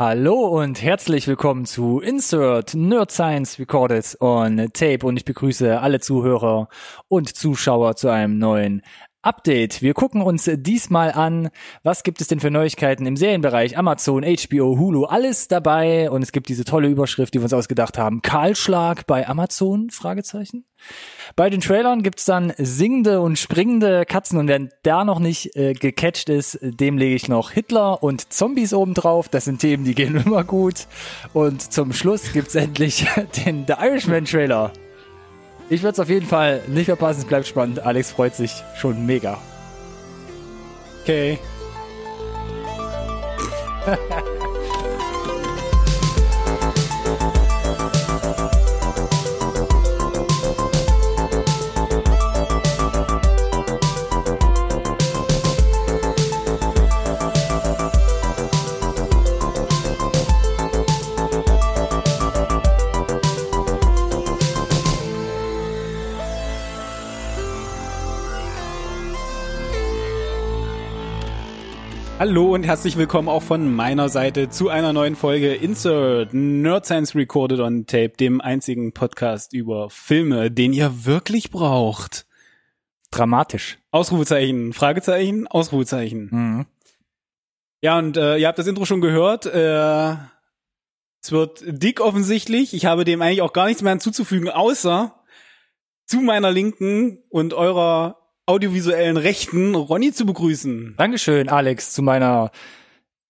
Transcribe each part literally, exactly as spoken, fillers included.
Hallo und herzlich willkommen zu Insert Nerd Science Recorded on Tape und ich begrüße alle Zuhörer und Zuschauer zu einem neuen Update. Wir gucken uns diesmal an, was gibt es denn für Neuigkeiten im Serienbereich, Amazon, H B O, Hulu, alles dabei und es gibt diese tolle Überschrift, die wir uns ausgedacht haben, Kahlschlag bei Amazon, Fragezeichen. Bei den Trailern gibt's dann singende und springende Katzen und wer da noch nicht äh, gecatcht ist, dem lege ich noch Hitler und Zombies obendrauf, das sind Themen, die gehen immer gut und zum Schluss gibt's endlich den The Irishman Trailer. Ich würde es auf jeden Fall nicht verpassen, es bleibt spannend. Alex freut sich schon mega. Okay. Hallo und herzlich willkommen auch von meiner Seite zu einer neuen Folge Insert Nerd Science Recorded on Tape, dem einzigen Podcast über Filme, den ihr wirklich braucht. Dramatisch. Ausrufezeichen, Fragezeichen, Ausrufezeichen. Mhm. Ja, und äh, ihr habt das Intro schon gehört. Äh, es wird dick offensichtlich. Ich habe dem eigentlich auch gar nichts mehr hinzuzufügen, außer zu meiner Linken und eurer audiovisuellen Rechten, Ronny zu begrüßen. Dankeschön, Alex, zu meiner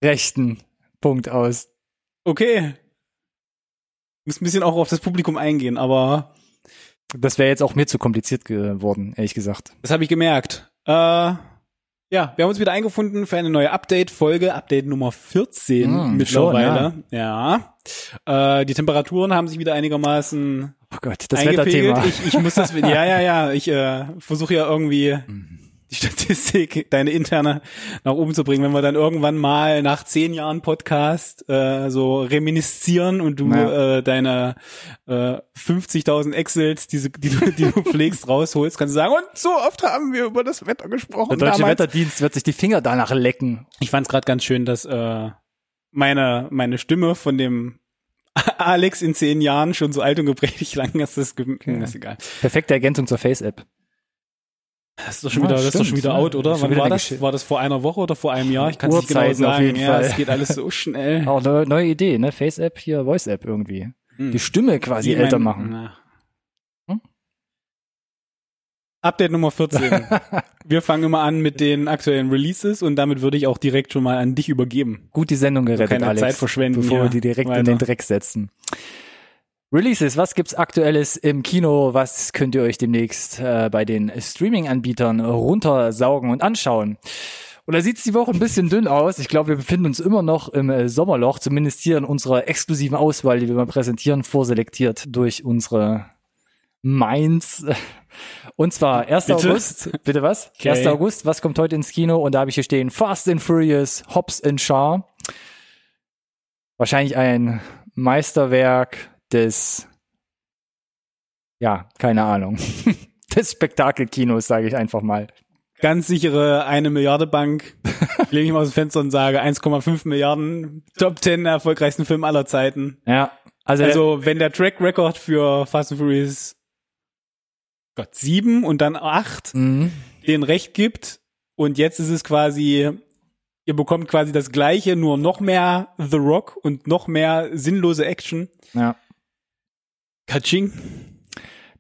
Rechten. Punkt aus. Okay. Muss ein bisschen auch auf das Publikum eingehen, aber das wäre jetzt auch mir zu kompliziert geworden, ehrlich gesagt. Das habe ich gemerkt. Äh, ja, wir haben uns wieder eingefunden für eine neue Update-Folge, Update Nummer vierzehn mm, mittlerweile. Schon, ja. ja. Äh, die Temperaturen haben sich wieder einigermaßen Oh Gott, das Wetterthema. Ich, ich muss das, ja, ja, ja, ich äh, versuche ja irgendwie die Statistik, deine interne, nach oben zu bringen, wenn wir dann irgendwann mal nach zehn Jahren Podcast äh, so reminiszieren und du naja. äh, deine äh, fünfzigtausend Excels, die, die, du, die du pflegst, rausholst, kannst du sagen, und so oft haben wir über das Wetter gesprochen. Der deutsche damals. Wetterdienst wird sich die Finger danach lecken. Ich fand es gerade ganz schön, dass äh, meine meine Stimme von dem Alex in zehn Jahren schon so alt und gebrechlich lang, dass das ge- okay. ist egal. Perfekte Ergänzung zur Face-App. Das ist doch schon ja, wieder, das ist doch schon wieder out, oder? Wann war das? Gesch- war das vor einer Woche oder vor einem Jahr? Ich kann es nicht genau sagen. Ja, es geht alles so schnell. Auch neue, neue Idee, ne? Face-App hier, Voice-App irgendwie. Hm. Die Stimme quasi älter mein, machen. Hm? Update Nummer vierzehn. Wir fangen immer an mit den aktuellen Releases und damit würde ich auch direkt schon mal an dich übergeben. Gut die Sendung gerettet, keine Alex, Zeit verschwenden, bevor ja, wir die direkt weiter in den Dreck setzen. Releases, was gibt's Aktuelles im Kino? Was könnt ihr euch demnächst äh, bei den Streaming-Anbietern runtersaugen und anschauen? Und da sieht's die Woche ein bisschen dünn aus. Ich glaube, wir befinden uns immer noch im äh, Sommerloch, zumindest hier in unserer exklusiven Auswahl, die wir mal präsentieren, vorselektiert durch unsere Mainz. Und zwar erster August. Bitte was? Okay. erster August. Was kommt heute ins Kino? Und da habe ich hier stehen Fast and Furious, Hobbs and Shaw. Wahrscheinlich ein Meisterwerk des, ja, keine Ahnung, des Spektakelkinos, sage ich einfach mal. Ganz sichere eine Milliarde Bank. Ich lege mich mal aus dem Fenster und sage eins Komma fünf Milliarden. Top zehn der erfolgreichsten Filme aller Zeiten. Ja. Also, also wenn der Track Record für Fast and Furious Gott, sieben und dann acht, mhm. den recht gibt und jetzt ist es quasi, ihr bekommt quasi das Gleiche, nur noch mehr The Rock und noch mehr sinnlose Action. Ja. Katsching.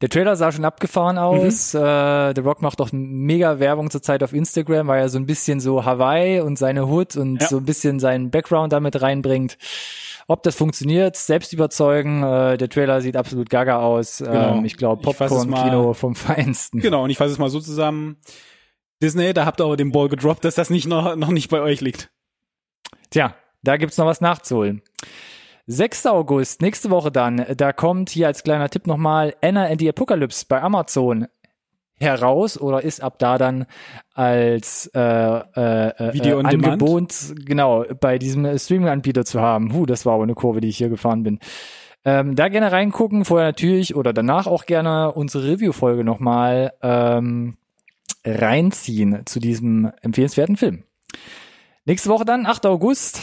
Der Trailer sah schon abgefahren aus. Mhm. Äh, The Rock macht doch mega Werbung zurzeit auf Instagram, weil er so ein bisschen so Hawaii und seine Hood und ja. so ein bisschen seinen Background damit reinbringt. Ob das funktioniert, selbst überzeugen. Äh, der Trailer sieht absolut gaga aus. Genau. Ähm, ich glaube, Popcorn-Kino vom Feinsten. Genau, und ich fasse es mal so zusammen. Disney, da habt ihr aber den Ball gedroppt, dass das nicht noch, noch nicht bei euch liegt. Tja, da gibt's noch was nachzuholen. sechster August, nächste Woche dann, da kommt hier als kleiner Tipp nochmal Anna and the Apocalypse bei Amazon heraus oder ist ab da dann als äh, äh, Video äh, Angebot, genau, bei diesem Streaming-Anbieter zu haben. Huh, das war aber eine Kurve, die ich hier gefahren bin. Ähm, da gerne reingucken, vorher natürlich oder danach auch gerne unsere Review-Folge nochmal ähm, reinziehen zu diesem empfehlenswerten Film. Nächste Woche dann, achter August,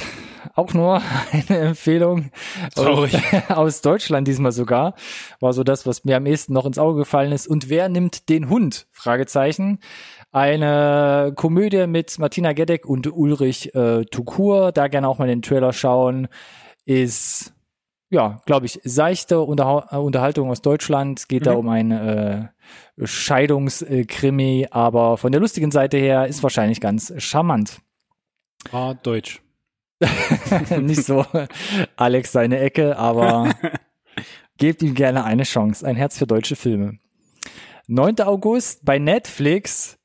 auch nur eine Empfehlung. Traurig. Aus Deutschland diesmal sogar. War so das, was mir am ehesten noch ins Auge gefallen ist. Und wer nimmt den Hund? Fragezeichen. Eine Komödie mit Martina Gedeck und Ulrich äh, Tukur. Da gerne auch mal den Trailer schauen. Ist, ja, glaube ich, seichte Unterha- Unterhaltung aus Deutschland. Geht mhm. da um ein äh, Scheidungskrimi. Aber von der lustigen Seite her ist wahrscheinlich ganz charmant. War deutsch. Nicht so Alex seine Ecke, aber gebt ihm gerne eine Chance. Ein Herz für deutsche Filme. neunter August bei Netflix.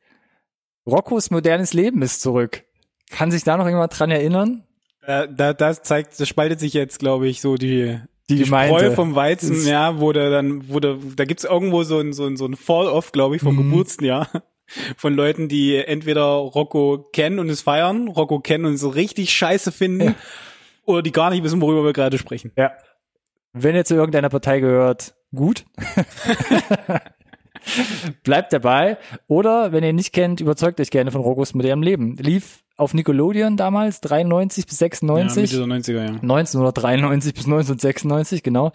Rockos modernes Leben ist zurück. Kann sich da noch jemand dran erinnern? Da, da, das zeigt, das spaltet sich jetzt, glaube ich, so die, die, die Spreu vom Weizen, ist, ja, wo da dann, wo da, da gibt's irgendwo so ein, so ein, so ein Fall-Off, glaube ich, vom mm. Geburtsjahr. Von Leuten, die entweder Rocco kennen und es feiern, Rocco kennen und es richtig scheiße finden, ja. Oder die gar nicht wissen, worüber wir gerade sprechen. Ja. Wenn ihr zu irgendeiner Partei gehört, gut. Bleibt dabei. Oder, wenn ihr ihn nicht kennt, überzeugt euch gerne von Rockos modernem Leben. Lief auf Nickelodeon damals, dreiundneunzig bis sechsundneunzig. Ja, Mitte der neunziger, ja. neunzehnhundertdreiundneunzig bis neunzehnhundertsechsundneunzig, genau.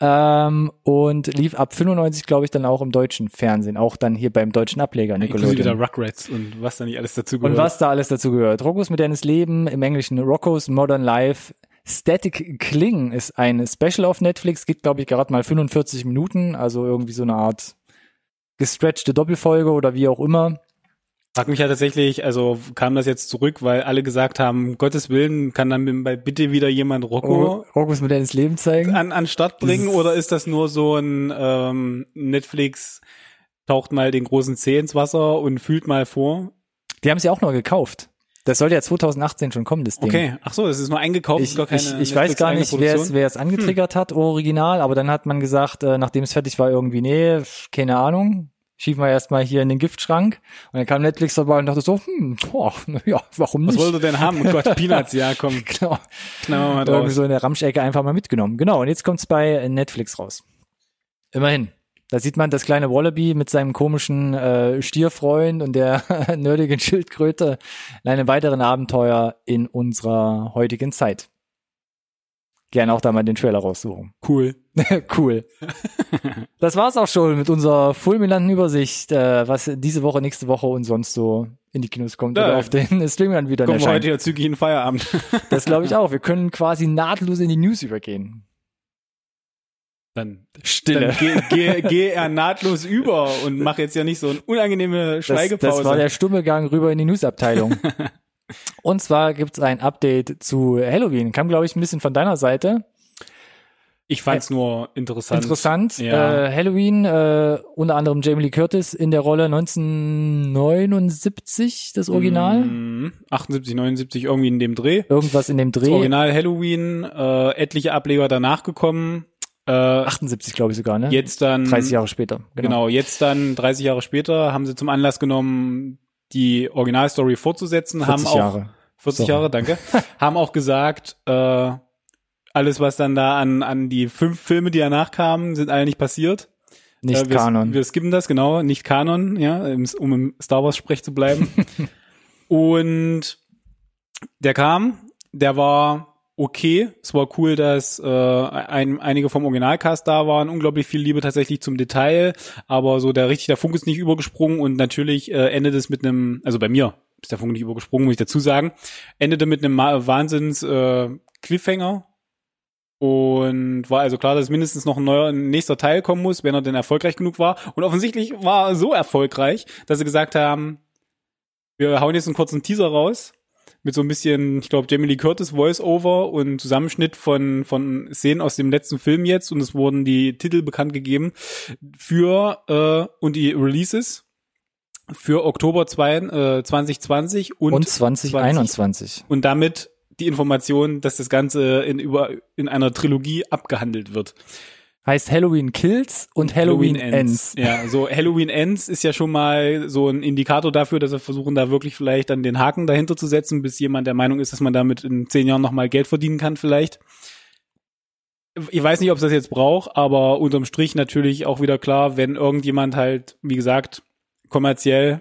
Ähm, und lief ab fünfundneunzig, glaube ich, dann auch im deutschen Fernsehen. Auch dann hier beim deutschen Ableger Nickelodeon. Inklusive der Rugrats und was da nicht alles dazu gehört. Und was da alles dazu gehört. Rockos modernes Leben, im Englischen Rockos Modern Life. Static Kling ist ein Special auf Netflix. Geht, glaube ich, gerade mal fünfundvierzig Minuten. Also irgendwie so eine Art gestretchte Doppelfolge oder wie auch immer. Frag mich ja tatsächlich, also kam das jetzt zurück, weil alle gesagt haben, Gottes Willen, kann dann bei bitte wieder jemand Rocco oh, Roccos modernes Leben zeigen an, an Start bringen, das oder ist das nur so ein ähm, Netflix taucht mal den großen Zeh ins Wasser und fühlt mal vor? Die haben es ja auch nur gekauft. Das sollte ja zwanzig achtzehn schon kommen, das Ding. Okay, ach so, das ist nur eingekauft. Ich, gar keine ich, ich weiß gar nicht, wer es, wer es angetriggert hm. hat, original, aber dann hat man gesagt, äh, nachdem es fertig war, irgendwie, nee, keine Ahnung. Schieben wir erstmal hier in den Giftschrank. Und dann kam Netflix vorbei und dachte so, hm, boah, ja, warum nicht? Was wollt ihr denn haben? Oh Gott, Peanuts, ja, komm. Genau. Knall mal irgendwie raus. So in der Ramschecke einfach mal mitgenommen. Genau, und jetzt kommt's bei Netflix raus. Immerhin. Da sieht man das kleine Wallaby mit seinem komischen äh, Stierfreund und der nerdigen Schildkröte in einem weiteren Abenteuer in unserer heutigen Zeit. Gerne auch da mal den Trailer raussuchen. Cool. Cool. Das war's auch schon mit unserer fulminanten Übersicht, äh, was diese Woche, nächste Woche und sonst so in die Kinos kommt ja, oder auf den Streaming-Anbietern erscheint. Kommen wir heute ja zügig in den Feierabend. Das glaube ich auch. Wir können quasi nahtlos in die News übergehen. Dann Stille. Dann geh, geh, geh er nahtlos über und mach jetzt ja nicht so eine unangenehme Schweigepause. Das, das war der stumme Gang rüber in die News-Abteilung. Und zwar gibt's ein Update zu Halloween. Kam, glaube ich, ein bisschen von deiner Seite. Ich fand's äh, nur interessant. Interessant. Ja. Äh, Halloween, äh, unter anderem Jamie Lee Curtis in der Rolle neunzehnhundertneunundsiebzig, das Original. Mm, achtundsiebzig, neunundsiebzig, irgendwie in dem Dreh. Irgendwas in dem Dreh. Das Original Halloween, äh, etliche Ableger danach gekommen. Äh, achtundsiebzig, glaube ich sogar, ne? Jetzt dann. dreißig Jahre später. Genau. genau, jetzt dann dreißig Jahre später haben sie zum Anlass genommen, die Originalstory fortzusetzen, haben auch Jahre. vierzig so. Jahre, danke, haben auch gesagt, äh, alles, was dann da an an die fünf Filme, die danach kamen, sind alle nicht passiert. Nicht äh, wir, Kanon. Wir skippen das, genau, nicht Kanon, ja, um im Star Wars-Sprech zu bleiben. Und der kam, der war okay, es war cool, dass äh, ein, einige vom Originalcast da waren, unglaublich viel Liebe tatsächlich zum Detail, aber so der richtig, der Funke ist nicht übergesprungen und natürlich äh, endet es mit einem, also bei mir ist der Funke nicht übergesprungen, muss ich dazu sagen, endete mit einem Wahnsinns äh, Cliffhanger und war also klar, dass mindestens noch ein neuer, ein nächster Teil kommen muss, wenn er denn erfolgreich genug war und offensichtlich war er so erfolgreich, dass sie gesagt haben, wir hauen jetzt einen kurzen Teaser raus. Mit so ein bisschen, ich glaube, Jamie Lee Curtis Voice-Over und Zusammenschnitt von von Szenen aus dem letzten Film jetzt. Und es wurden die Titel bekannt gegeben für äh, und die Releases für Oktober zwanzig zwanzig und, und zwanzig einundzwanzig. Und damit die Information, dass das Ganze in über in einer Trilogie abgehandelt wird. Heißt Halloween Kills und Halloween, Halloween Ends. Ends. Ja, so Halloween Ends ist ja schon mal so ein Indikator dafür, dass wir versuchen, da wirklich vielleicht dann den Haken dahinter zu setzen, bis jemand der Meinung ist, dass man damit in zehn Jahren nochmal Geld verdienen kann vielleicht. Ich weiß nicht, ob es das jetzt braucht, aber unterm Strich natürlich auch wieder klar, wenn irgendjemand halt, wie gesagt, kommerziell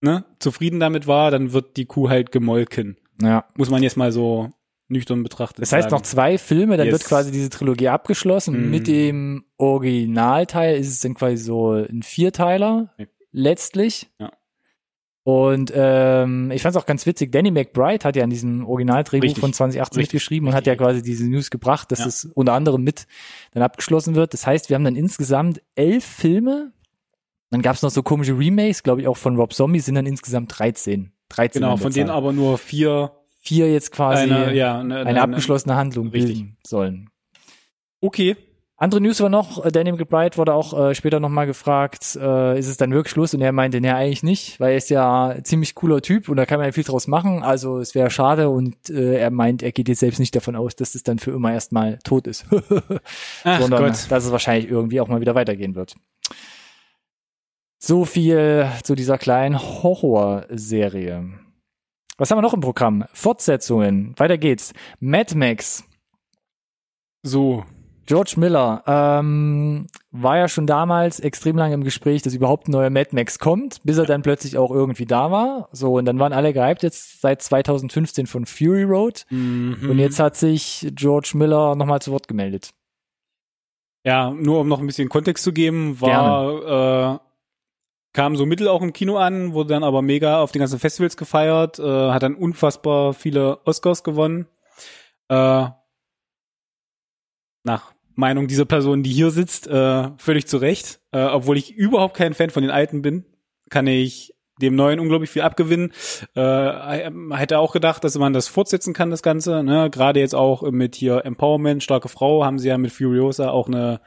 ne, zufrieden damit war, dann wird die Kuh halt gemolken. Ja. Muss man jetzt mal so nüchtern betrachtet. Das heißt, sagen. Noch zwei Filme, dann yes. wird quasi diese Trilogie abgeschlossen. Mm. Mit dem Originalteil ist es dann quasi so ein Vierteiler, okay. letztlich. Ja. Und ähm, ich fand es auch ganz witzig, Danny McBride hat ja an diesem Originaldrehbuch Richtig. von zwanzig achtzehn Richtig. mitgeschrieben und Richtig. hat ja quasi diese News gebracht, dass ja. es unter anderem mit dann abgeschlossen wird. Das heißt, wir haben dann insgesamt elf Filme. Dann gab es noch so komische Remakes, glaube ich, auch von Rob Zombie, sind dann insgesamt dreizehn. dreizehn genau, von denen aber nur vier vier jetzt quasi eine, ja, eine, eine, eine abgeschlossene Handlung richtig. bilden sollen. Okay. Andere News war noch, Danny McBride wurde auch äh, später nochmal gefragt, äh, ist es dann wirklich Schluss? Und er meinte, naja, eigentlich nicht, weil er ist ja ein ziemlich cooler Typ und da kann man ja viel draus machen, also es wäre schade und äh, er meint, er geht jetzt selbst nicht davon aus, dass das dann für immer erstmal tot ist. Ach, sondern Gott. Dass es wahrscheinlich irgendwie auch mal wieder weitergehen wird. So viel zu dieser kleinen Horrorserie. Was haben wir noch im Programm? Fortsetzungen. Weiter geht's. Mad Max. So. George Miller. Ähm, war ja schon damals extrem lange im Gespräch, dass überhaupt ein neuer Mad Max kommt, bis er dann plötzlich auch irgendwie da war. So, und dann waren alle gehypt jetzt seit zwanzig fünfzehn von Fury Road. Mhm. Und jetzt hat sich George Miller nochmal zu Wort gemeldet. Ja, nur um noch ein bisschen Kontext zu geben, war... kam so mittel auch im Kino an, wurde dann aber mega auf den ganzen Festivals gefeiert, äh, hat dann unfassbar viele Oscars gewonnen. Äh, nach Meinung dieser Person, die hier sitzt, äh, völlig zu Recht. Äh, obwohl ich überhaupt kein Fan von den Alten bin, kann ich dem Neuen unglaublich viel abgewinnen. Äh, hätte auch gedacht, dass man das fortsetzen kann, das Ganze. Ne? Gerade jetzt auch mit hier Empowerment, starke Frau, haben sie ja mit Furiosa auch eine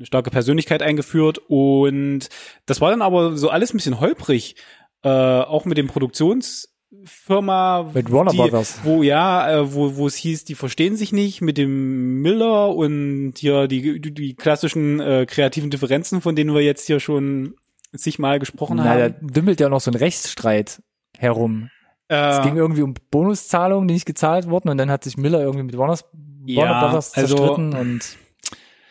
eine starke Persönlichkeit eingeführt und das war dann aber so alles ein bisschen holprig, äh, auch mit dem Produktionsfirma. Mit Warner Brothers. Wo, ja, äh, wo, wo es hieß, die verstehen sich nicht mit dem Miller und ja, die, die, die klassischen äh, kreativen Differenzen, von denen wir jetzt hier schon zigmal gesprochen Na, haben. Na, da dümpelt ja noch so ein Rechtsstreit herum. Äh, es ging irgendwie um Bonuszahlungen, die nicht gezahlt wurden und dann hat sich Miller irgendwie mit Warner, ja, Warner Brothers zerstritten also, und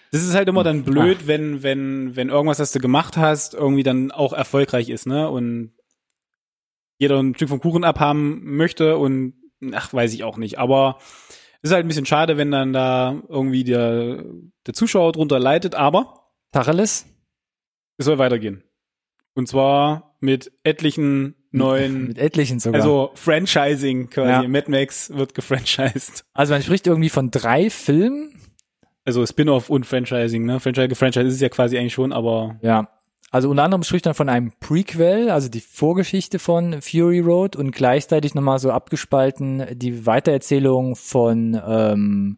das ist halt immer dann blöd, Ach. wenn wenn wenn irgendwas, was du gemacht hast, irgendwie dann auch erfolgreich ist, ne? Und jeder ein Stück vom Kuchen abhaben möchte und ach, weiß ich auch nicht. Aber ist halt ein bisschen schade, wenn dann da irgendwie der der Zuschauer drunter leidet. Aber Tacheles, es soll weitergehen. Und zwar mit etlichen neuen, mit etlichen sogar. Also Franchising quasi. Ja. Mad Max wird gefranchised. Also man spricht irgendwie von drei Filmen. Also Spin-off und Franchising, ne? Franchise, Franchise ist es ja quasi eigentlich schon, aber... Ja, also unter anderem spricht man von einem Prequel, also die Vorgeschichte von Fury Road und gleichzeitig nochmal so abgespalten die Weitererzählung von ähm,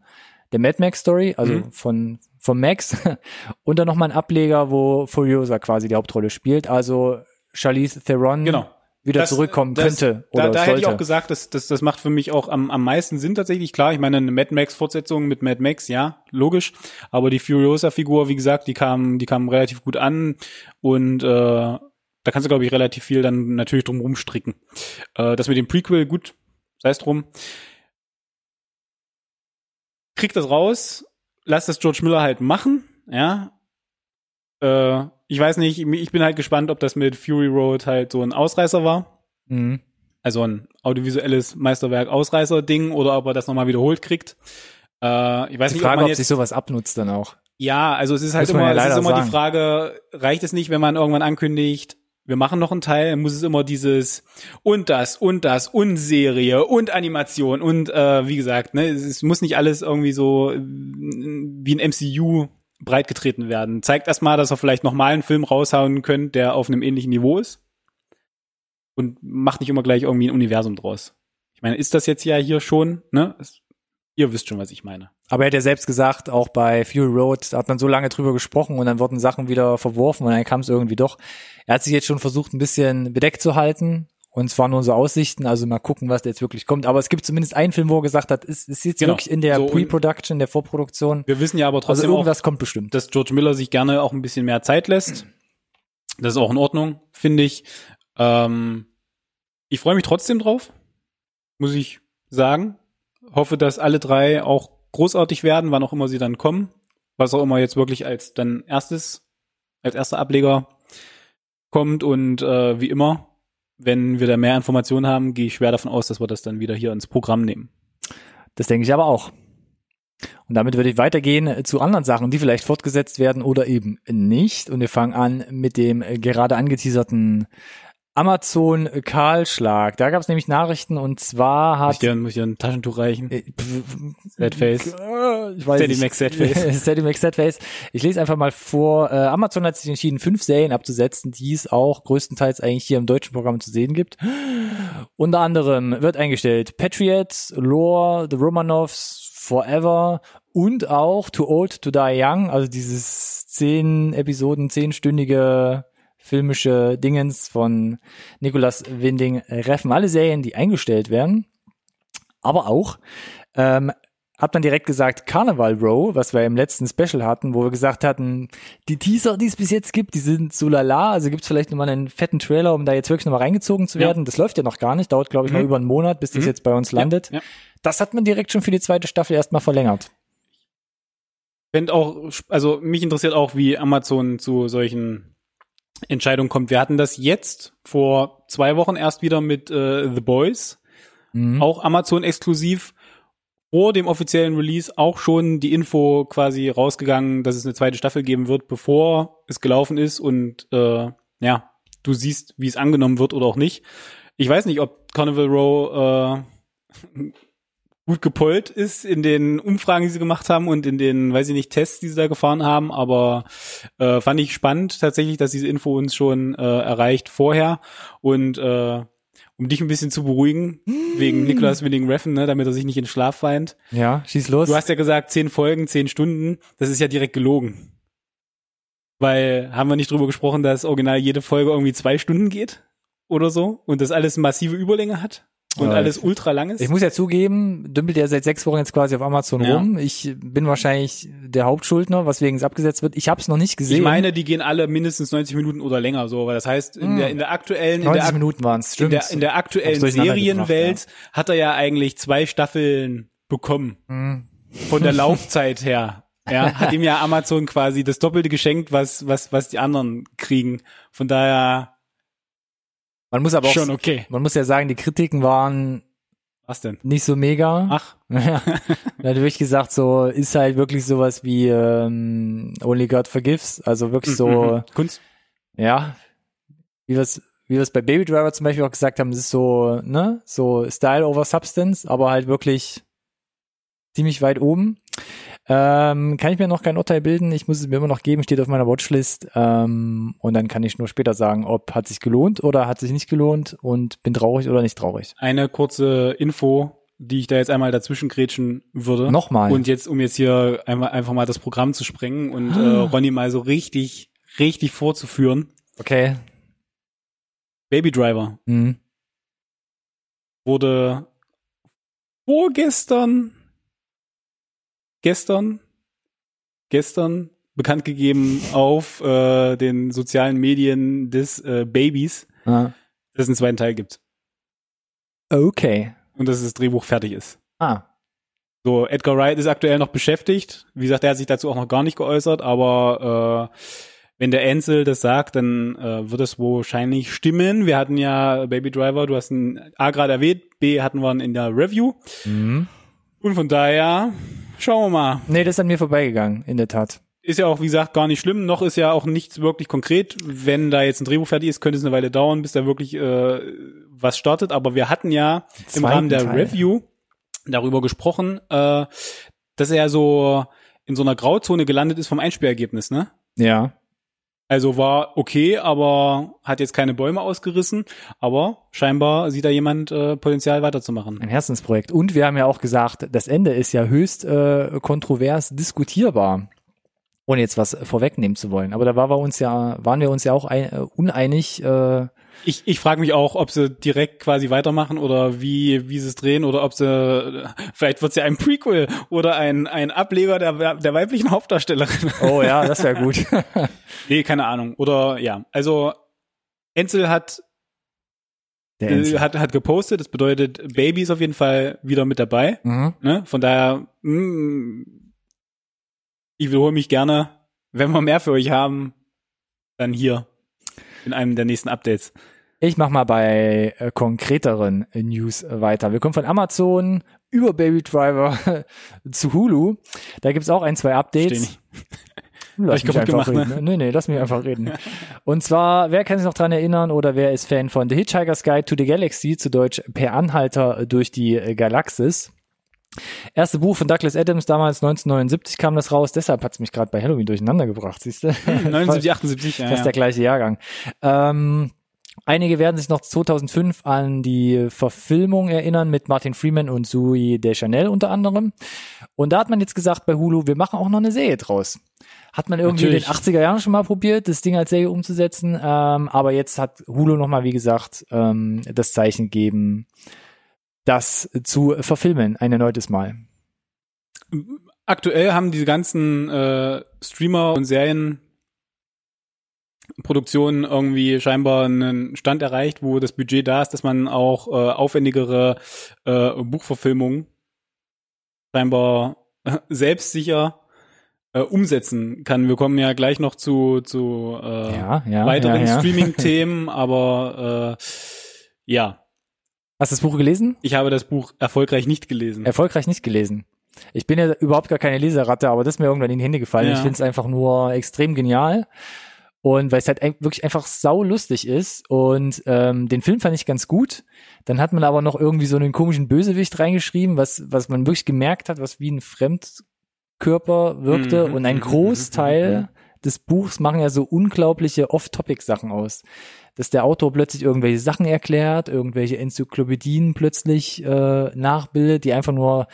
der Mad Max-Story, also mhm. von, von Max und dann nochmal ein Ableger, wo Furiosa quasi die Hauptrolle spielt, also Charlize Theron genau. wieder das, zurückkommen das, könnte das, oder Da, da sollte. Hätte ich auch gesagt, das, das, das macht für mich auch am, am meisten Sinn tatsächlich. Klar, ich meine, eine Mad Max-Fortsetzung mit Mad Max, ja, logisch. Aber die Furiosa-Figur, wie gesagt, die kam, die kam relativ gut an. Und äh, da kannst du, glaube ich, relativ viel dann natürlich drum rumstricken. Äh, das mit dem Prequel, gut, sei es drum. Krieg das raus, lass das George Miller halt machen, ja. Äh, Ich weiß nicht, ich bin halt gespannt, ob das mit Fury Road halt so ein Ausreißer war. Mhm. Also ein audiovisuelles Meisterwerk-Ausreißer-Ding oder ob er das nochmal wiederholt kriegt. Äh, ich weiß die nicht, Frage, ob, man jetzt, ob sich sowas abnutzt dann auch. Ja, also es ist halt immer, ja es ist immer sagen. die Frage, reicht es nicht, wenn man irgendwann ankündigt, wir machen noch einen Teil, muss es immer dieses und das und das und Serie und Animation und äh, wie gesagt, ne, es, es muss nicht alles irgendwie so wie ein M C U breit getreten werden. Zeigt erstmal, dass ihr vielleicht nochmal einen Film raushauen könnt, der auf einem ähnlichen Niveau ist. Und macht nicht immer gleich irgendwie ein Universum draus. Ich meine, ist das jetzt ja hier schon, ne? Es, ihr wisst schon, was ich meine. Aber er hat ja selbst gesagt, auch bei Fury Road hat man so lange drüber gesprochen und dann wurden Sachen wieder verworfen und dann kam es irgendwie doch. Er hat sich jetzt schon versucht, ein bisschen bedeckt zu halten. Und zwar nur so Aussichten, also mal gucken, was da jetzt wirklich kommt. Aber es gibt zumindest einen Film, wo er gesagt hat, es ist jetzt genau. wirklich in der so Pre-Production, der Vorproduktion. Wir wissen ja aber trotzdem also irgendwas auch, kommt bestimmt. Dass George Miller sich gerne auch ein bisschen mehr Zeit lässt. Das ist auch in Ordnung, finde ich. Ähm, ich freue mich trotzdem drauf, muss ich sagen. Hoffe, dass alle drei auch großartig werden, wann auch immer sie dann kommen. Was auch immer jetzt wirklich als dann erstes, als erster Ableger kommt und äh, wie immer. Wenn wir da mehr Informationen haben, gehe ich schwer davon aus, dass wir das dann wieder hier ins Programm nehmen. Das denke ich aber auch. Und damit würde ich weitergehen zu anderen Sachen, die vielleicht fortgesetzt werden oder eben nicht. Und wir fangen an mit dem gerade angeteaserten Amazon-Kahlschlag. Da gab es nämlich Nachrichten, und zwar hat... Muss ich dir, muss ich dir ein Taschentuch reichen? Äh, Sadface. Ich weiß Steady Max Sadface. Steady Max Sadface. Ich lese einfach mal vor. Amazon hat sich entschieden, fünf Serien abzusetzen, die es auch größtenteils eigentlich hier im deutschen Programm zu sehen gibt. Unter anderem wird eingestellt Patriots, Lore, The Romanovs, Forever und auch Too Old to Die Young, also dieses zehn Episoden, zehnstündige filmische Dingens von Nicolas Winding Refn. Alle Serien, die eingestellt werden, aber auch ähm, hat man direkt gesagt Carnival Row, was wir im letzten Special hatten, wo wir gesagt hatten, die Teaser, die es bis jetzt gibt, die sind so lala, also gibt es vielleicht nochmal einen fetten Trailer, um da jetzt wirklich nochmal reingezogen zu werden. Ja. Das läuft ja noch gar nicht, dauert glaube ich mhm. mal über einen Monat, bis mhm. das jetzt bei uns landet. Ja. Ja. Das hat man direkt schon für die zweite Staffel erstmal verlängert. Wenn auch, also mich interessiert auch, wie Amazon zu solchen Entscheidungen kommt. Wir hatten das jetzt vor zwei Wochen erst wieder mit äh, The Boys, mhm. auch Amazon exklusiv. Vor dem offiziellen Release auch schon die Info quasi rausgegangen, dass es eine zweite Staffel geben wird, bevor es gelaufen ist, und äh, ja, du siehst, wie es angenommen wird oder auch nicht. Ich weiß nicht, ob Carnival Row äh, gut gepollt ist in den Umfragen, die sie gemacht haben, und in den, weiß ich nicht, Tests, die sie da gefahren haben, aber äh, fand ich spannend tatsächlich, dass diese Info uns schon äh, erreicht vorher, und äh, um dich ein bisschen zu beruhigen, wegen Nicolas Winding Refn, ne, damit er sich nicht in Schlaf weint. Ja, schieß los. Du hast ja gesagt, zehn Folgen, zehn Stunden. Das ist ja direkt gelogen. Weil, haben wir nicht drüber gesprochen, dass original jede Folge irgendwie zwei Stunden geht? Oder so? Und das alles massive Überlänge hat? Und ja, alles ultra lang ist? Ich muss ja zugeben, dümpelt ja seit sechs Wochen jetzt quasi auf Amazon ja. rum. Ich bin wahrscheinlich der Hauptschuldner, weswegen es abgesetzt wird. Ich habe es noch nicht gesehen. Ich meine, die gehen alle mindestens neunzig Minuten oder länger, so. Weil das heißt, in, hm. der, in der aktuellen, in der, Minuten waren's, in der, in der aktuellen Serienwelt ja. hat er ja eigentlich zwei Staffeln bekommen. Hm. Von der Laufzeit her. Ja, hat ihm ja Amazon quasi das Doppelte geschenkt, was, was, was die anderen kriegen. Von daher, man muss aber auch, schon okay. Man muss ja sagen, die Kritiken waren was denn? Nicht so mega. Ach. Ja, natürlich gesagt, so ist halt wirklich sowas wie ähm, Only God Forgives, also wirklich so mhm. Kunst. Ja, wie wir es wie wir es bei Baby Driver zum Beispiel auch gesagt haben, es ist so, ne, so Style over Substance, aber halt wirklich ziemlich weit oben. Ähm, kann ich mir noch kein Urteil bilden, ich muss es mir immer noch geben, steht auf meiner Watchlist, ähm, und dann kann ich nur später sagen, ob hat sich gelohnt oder hat sich nicht gelohnt und bin traurig oder nicht traurig. Eine kurze Info, die ich da jetzt einmal dazwischen grätschen würde. Nochmal. Und jetzt, um jetzt hier einmal, einfach mal das Programm zu sprengen und ah. äh, Ronny mal so richtig, richtig vorzuführen. Okay. Baby Driver mhm. wurde vorgestern Gestern, gestern bekannt gegeben auf äh, den sozialen Medien des äh, Babys, ah. dass es einen zweiten Teil gibt. Okay. Und dass das Drehbuch fertig ist. Ah. So, Edgar Wright ist aktuell noch beschäftigt. Wie gesagt, er hat sich dazu auch noch gar nicht geäußert, aber äh, wenn der Ansel das sagt, dann äh, wird das wahrscheinlich stimmen. Wir hatten ja Baby Driver, du hast ihn A gerade erwähnt, B hatten wir ihn in der Review. Mhm. Und von daher schauen wir mal. Nee, das ist an mir vorbeigegangen, in der Tat. Ist ja auch, wie gesagt, gar nicht schlimm. Noch ist ja auch nichts wirklich konkret. Wenn da jetzt ein Drehbuch fertig ist, könnte es eine Weile dauern, bis da wirklich äh, was startet. Aber wir hatten ja im Rahmen der Teil. Review darüber gesprochen, äh, dass er ja so in so einer Grauzone gelandet ist vom Einspielergebnis, ne? Ja. Also war okay, aber hat jetzt keine Bäume ausgerissen. Aber scheinbar sieht da jemand äh, Potenzial weiterzumachen. Ein Herzensprojekt. Und wir haben ja auch gesagt, das Ende ist ja höchst äh, kontrovers diskutierbar. Ohne jetzt was vorwegnehmen zu wollen. Aber da war wir uns ja, waren wir uns ja auch ein, äh, uneinig. Äh, ich ich frage mich auch, ob sie direkt quasi weitermachen oder wie, wie sie es drehen. Oder ob sie, vielleicht wird es ja ein Prequel oder ein, ein Ableger der, der weiblichen Hauptdarstellerin. Oh ja, das wäre gut. Nee, keine Ahnung. Oder ja, also Ansel hat, der Ansel. hat hat gepostet. Das bedeutet, Baby ist auf jeden Fall wieder mit dabei. Mhm. Ne? Von daher, mh, ich wiederhole mich gerne. Wenn wir mehr für euch haben, dann hier in einem der nächsten Updates. Ich mach mal bei äh, konkreteren News weiter. Wir kommen von Amazon über Baby Driver zu Hulu. Da gibt's auch ein, zwei Updates. Lass mich einfach gemacht, reden. Ne? Nee, nee, lass mich einfach reden. Und zwar, wer kann sich noch dran erinnern oder wer ist Fan von The Hitchhiker's Guide to the Galaxy, zu Deutsch Per Anhalter durch die Galaxis. Erste Buch von Douglas Adams, damals neunzehnhundertneunundsiebzig kam das raus, deshalb hat's mich gerade bei Halloween durcheinander gebracht, siehst du? neunundsiebzig, achtundsiebzig, ja. Das ist der gleiche Jahrgang. Ähm, einige werden sich noch zweitausendfünf an die Verfilmung erinnern mit Martin Freeman und Zoe Deschanel unter anderem. Und da hat man jetzt gesagt bei Hulu, wir machen auch noch eine Serie draus. Hat man irgendwie Natürlich. in den achtziger Jahren schon mal probiert, das Ding als Serie umzusetzen, ähm, aber jetzt hat Hulu nochmal, wie gesagt, ähm, das Zeichen gegeben, das zu verfilmen, ein erneutes Mal. Aktuell haben diese ganzen äh, Streamer und Serienproduktionen irgendwie scheinbar einen Stand erreicht, wo das Budget da ist, dass man auch äh, aufwendigere äh, Buchverfilmungen scheinbar äh, selbstsicher äh, umsetzen kann. Wir kommen ja gleich noch zu, zu äh, ja, ja, weiteren ja, ja. Streaming-Themen, aber äh, ja. Hast du das Buch gelesen? Ich habe das Buch erfolgreich nicht gelesen. Erfolgreich nicht gelesen. Ich bin ja überhaupt gar keine Leseratte, aber das ist mir irgendwann in die Hände gefallen. Ja. Ich finde es einfach nur extrem genial. Und weil es halt wirklich einfach saulustig ist. Und ähm, den Film fand ich ganz gut. Dann hat man aber noch irgendwie so einen komischen Bösewicht reingeschrieben, was was man wirklich gemerkt hat, was wie ein Fremdkörper wirkte. Mhm. Und ein Großteil des Buchs machen ja so unglaubliche Off-Topic-Sachen aus. Dass der Autor plötzlich irgendwelche Sachen erklärt, irgendwelche Enzyklopädien plötzlich äh, nachbildet, die einfach nur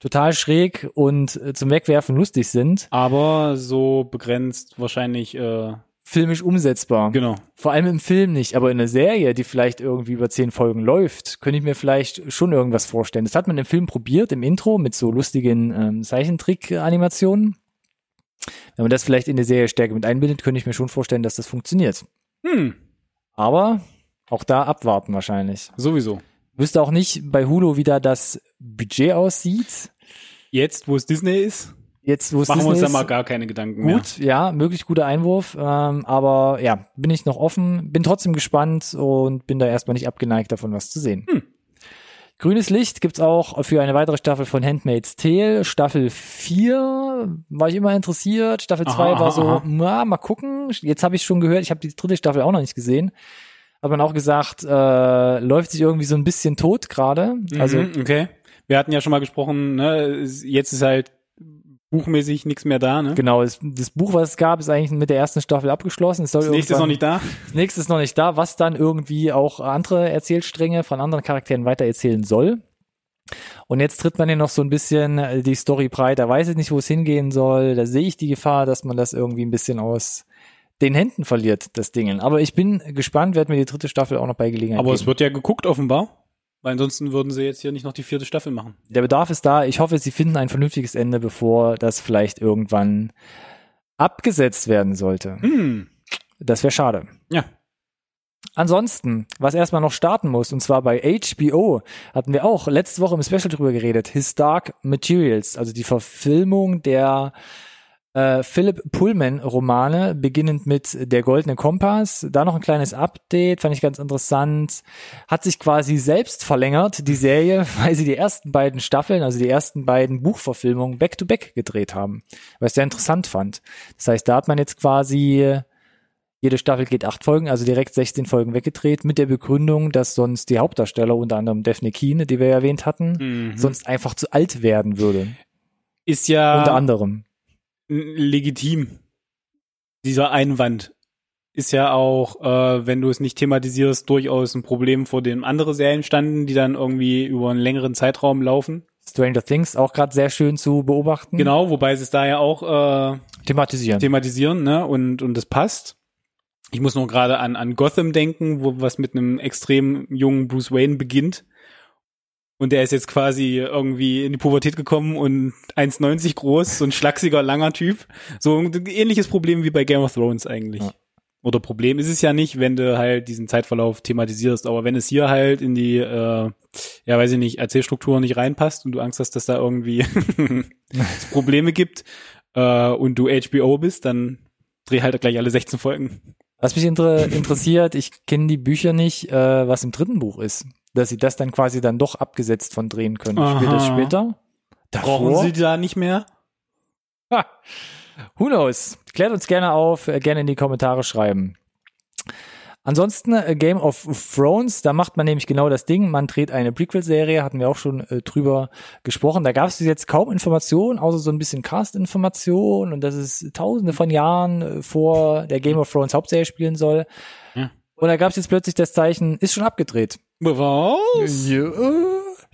total schräg und äh, zum Wegwerfen lustig sind. Aber so begrenzt wahrscheinlich äh filmisch umsetzbar. Genau. Vor allem im Film nicht, aber in einer Serie, die vielleicht irgendwie über zehn Folgen läuft, könnte ich mir vielleicht schon irgendwas vorstellen. Das hat man im Film probiert, im Intro, mit so lustigen ähm, Zeichentrick-Animationen. Wenn man das vielleicht in der Serie stärker mit einbindet, könnte ich mir schon vorstellen, dass das funktioniert. Hm. Aber auch da abwarten wahrscheinlich. Sowieso. Wüsste auch nicht bei Hulu, wie da das Budget aussieht. Jetzt, wo es Disney ist? Jetzt, wo es Disney ist. Machen wir uns da mal gar keine Gedanken mehr. Gut, ja, möglich guter Einwurf. Ähm, aber ja, bin ich noch offen, bin trotzdem gespannt und bin da erstmal nicht abgeneigt davon, was zu sehen. Hm. Grünes Licht gibt's auch für eine weitere Staffel von Handmaid's Tale. Staffel vier war ich immer interessiert. Staffel aha, zwei war aha, so, aha. Na, mal gucken. Jetzt habe ich schon gehört, ich habe die dritte Staffel auch noch nicht gesehen. Hat man auch gesagt, äh, läuft sich irgendwie so ein bisschen tot gerade. Also mhm, okay. Wir hatten ja schon mal gesprochen, ne? Jetzt ist halt buchmäßig nichts mehr da, ne? Genau, das, das Buch, was es gab, ist eigentlich mit der ersten Staffel abgeschlossen. Es soll das nächste ist noch nicht da. Das nächste ist noch nicht da, was dann irgendwie auch andere Erzählstränge von anderen Charakteren weitererzählen soll. Und jetzt tritt man hier noch so ein bisschen die Story breit. Da weiß ich nicht, wo es hingehen soll. Da sehe ich die Gefahr, dass man das irgendwie ein bisschen aus den Händen verliert, das Ding. Aber ich bin gespannt, werde mir die dritte Staffel auch noch bei Gelegenheit Aber geben. Es wird ja geguckt offenbar. Weil ansonsten würden sie jetzt hier nicht noch die vierte Staffel machen. Der Bedarf ist da. Ich hoffe, sie finden ein vernünftiges Ende, bevor das vielleicht irgendwann abgesetzt werden sollte. Mm. Das wäre schade. Ja. Ansonsten, was erstmal noch starten muss, und zwar bei H B O, hatten wir auch letzte Woche im Special drüber geredet, His Dark Materials, also die Verfilmung der Äh, Philip Pullman-Romane, beginnend mit Der goldene Kompass. Da noch ein kleines Update, fand ich ganz interessant. Hat sich quasi selbst verlängert, die Serie, weil sie die ersten beiden Staffeln, also die ersten beiden Buchverfilmungen back-to-back gedreht haben, was ich sehr interessant fand. Das heißt, da hat man jetzt quasi, jede Staffel geht acht Folgen, also direkt sechzehn Folgen weggedreht, mit der Begründung, dass sonst die Hauptdarsteller, unter anderem Daphne Keane, die wir ja erwähnt hatten, mhm. sonst einfach zu alt werden würde. Ist ja unter anderem legitim. Dieser Einwand ist ja auch, äh, wenn du es nicht thematisierst, durchaus ein Problem, vor dem andere Serien standen, die dann irgendwie über einen längeren Zeitraum laufen. Stranger Things auch gerade sehr schön zu beobachten. Genau, wobei sie es da ja auch äh, thematisieren, thematisieren, ne? Und und das passt. Ich muss noch gerade an an Gotham denken, wo was mit einem extrem jungen Bruce Wayne beginnt. Und der ist jetzt quasi irgendwie in die Pubertät gekommen und eins neunzig groß, so ein schlaksiger, langer Typ. So ein ähnliches Problem wie bei Game of Thrones eigentlich. Ja. Oder Problem ist es ja nicht, wenn du halt diesen Zeitverlauf thematisierst. Aber wenn es hier halt in die, äh, ja weiß ich nicht, Erzählstruktur nicht reinpasst und du Angst hast, dass da irgendwie Probleme gibt äh, und du H B O bist, dann dreh halt gleich alle sechzehn Folgen. Was mich inter- interessiert, ich kenne die Bücher nicht, äh, was im dritten Buch ist. dass sie das dann quasi dann doch abgesetzt von drehen können. Aha. Spielt das später? Davor? Brauchen sie da nicht mehr? Ha. Who knows? Klärt uns gerne auf, gerne in die Kommentare schreiben. Ansonsten äh, Game of Thrones, da macht man nämlich genau das Ding, man dreht eine Prequel-Serie, hatten wir auch schon äh, drüber gesprochen, da gab es jetzt kaum Informationen, außer so ein bisschen Cast-Informationen und dass es tausende von Jahren äh, vor der Game of Thrones Hauptserie spielen soll. Ja. Und da gab es jetzt plötzlich das Zeichen, ist schon abgedreht. Was? Ja.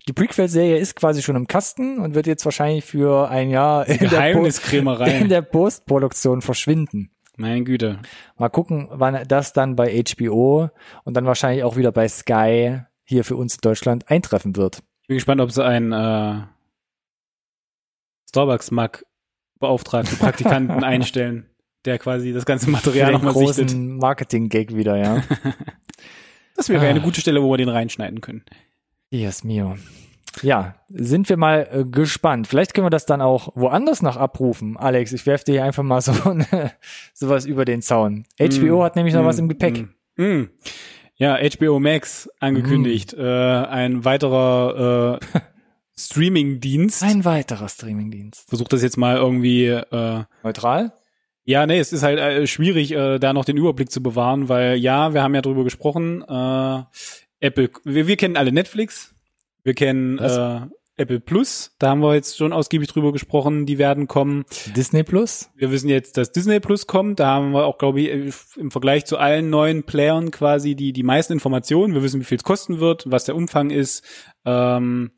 Die Prequel-Serie ist quasi schon im Kasten und wird jetzt wahrscheinlich für ein Jahr in der, po- in der Postproduktion verschwinden. Meine Güte. Mal gucken, wann das dann bei H B O und dann wahrscheinlich auch wieder bei Sky hier für uns in Deutschland eintreffen wird. Ich bin gespannt, ob sie einen äh, Starbucks-Mag-beauftragten Praktikanten einstellen, der quasi das ganze Material nochmal sichtet. Großen Marketing-Gag wieder, ja. Das wäre ah. eine gute Stelle, wo wir den reinschneiden können. Yes, mio. Ja, sind wir mal äh, gespannt. Vielleicht können wir das dann auch woanders noch abrufen. Alex, ich werfe dir hier einfach mal so ne, sowas über den Zaun. H B O mm, hat nämlich mm, noch was im Gepäck. Mm, mm. Ja, H B O Max angekündigt. Mm. Äh, ein weiterer äh, Streaming-Dienst. Ein weiterer Streaming-Dienst. Versuch das jetzt mal irgendwie äh, neutral. Ja, nee, es ist halt äh, schwierig, äh, da noch den Überblick zu bewahren, weil ja, wir haben ja drüber gesprochen. Äh, Apple, wir, wir kennen alle Netflix. Wir kennen äh, Apple Plus, da haben wir jetzt schon ausgiebig drüber gesprochen, die werden kommen. Disney Plus? Wir wissen jetzt, dass Disney Plus kommt, da haben wir auch, glaube ich, im Vergleich zu allen neuen Playern quasi die die meisten Informationen. Wir wissen, wie viel es kosten wird, was der Umfang ist. Ähm,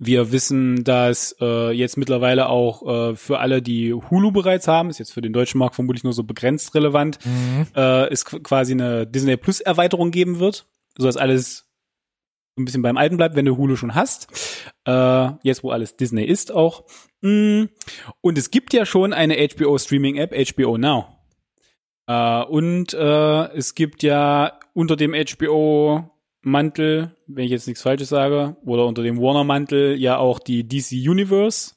wir wissen, dass äh, jetzt mittlerweile auch äh, für alle, die Hulu bereits haben, ist jetzt für den deutschen Markt vermutlich nur so begrenzt relevant, mhm. äh, es quasi eine Disney Plus Erweiterung geben wird, sodass alles ein bisschen beim Alten bleibt, wenn du Hulu schon hast. Äh, jetzt, wo alles Disney ist auch. Mm. Und es gibt ja schon eine H B O-Streaming-App, H B O Now. Äh, und äh, es gibt ja unter dem H B O-Mantel, wenn ich jetzt nichts Falsches sage, oder unter dem Warner-Mantel ja auch die D C Universe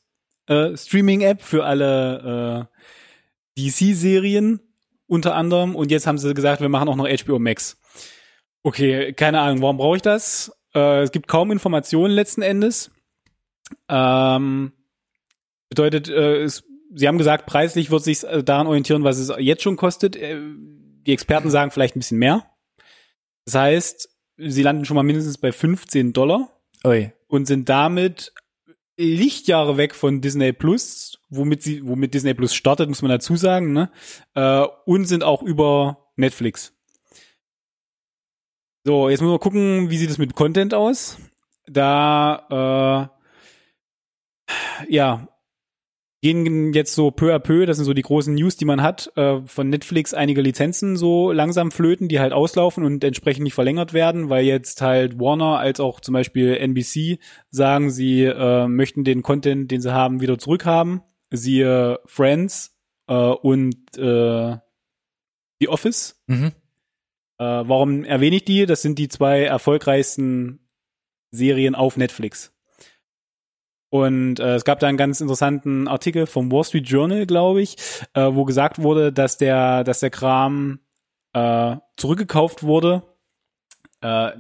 äh, Streaming-App für alle äh, D C-Serien unter anderem. Und jetzt haben sie gesagt, wir machen auch noch H B O Max. Okay, keine Ahnung, warum brauche ich das? Äh, es gibt kaum Informationen letzten Endes. Ähm, bedeutet, äh, es, sie haben gesagt, preislich wird sich äh, daran orientieren, was es jetzt schon kostet. Äh, die Experten sagen vielleicht ein bisschen mehr. Das heißt, sie landen schon mal mindestens bei fünfzehn Dollar Oi. Und sind damit Lichtjahre weg von Disney Plus, womit sie, womit Disney Plus startet, muss man dazu sagen, ne? Äh, und sind auch über Netflix. So, jetzt müssen wir gucken, wie sieht es mit Content aus? Da, äh, ja, gehen jetzt so peu à peu, das sind so die großen News, die man hat, äh, von Netflix einige Lizenzen so langsam flöten, die halt auslaufen und entsprechend nicht verlängert werden, weil jetzt halt Warner als auch zum Beispiel N B C sagen, sie äh, möchten den Content, den sie haben, wieder zurückhaben. Siehe Friends äh, und äh, The Office. Mhm. Äh, warum erwähne ich die? Das sind die zwei erfolgreichsten Serien auf Netflix. Und äh, es gab da einen ganz interessanten Artikel vom Wall Street Journal, glaube ich, äh, wo gesagt wurde, dass der, dass der Kram äh, zurückgekauft wurde. Äh,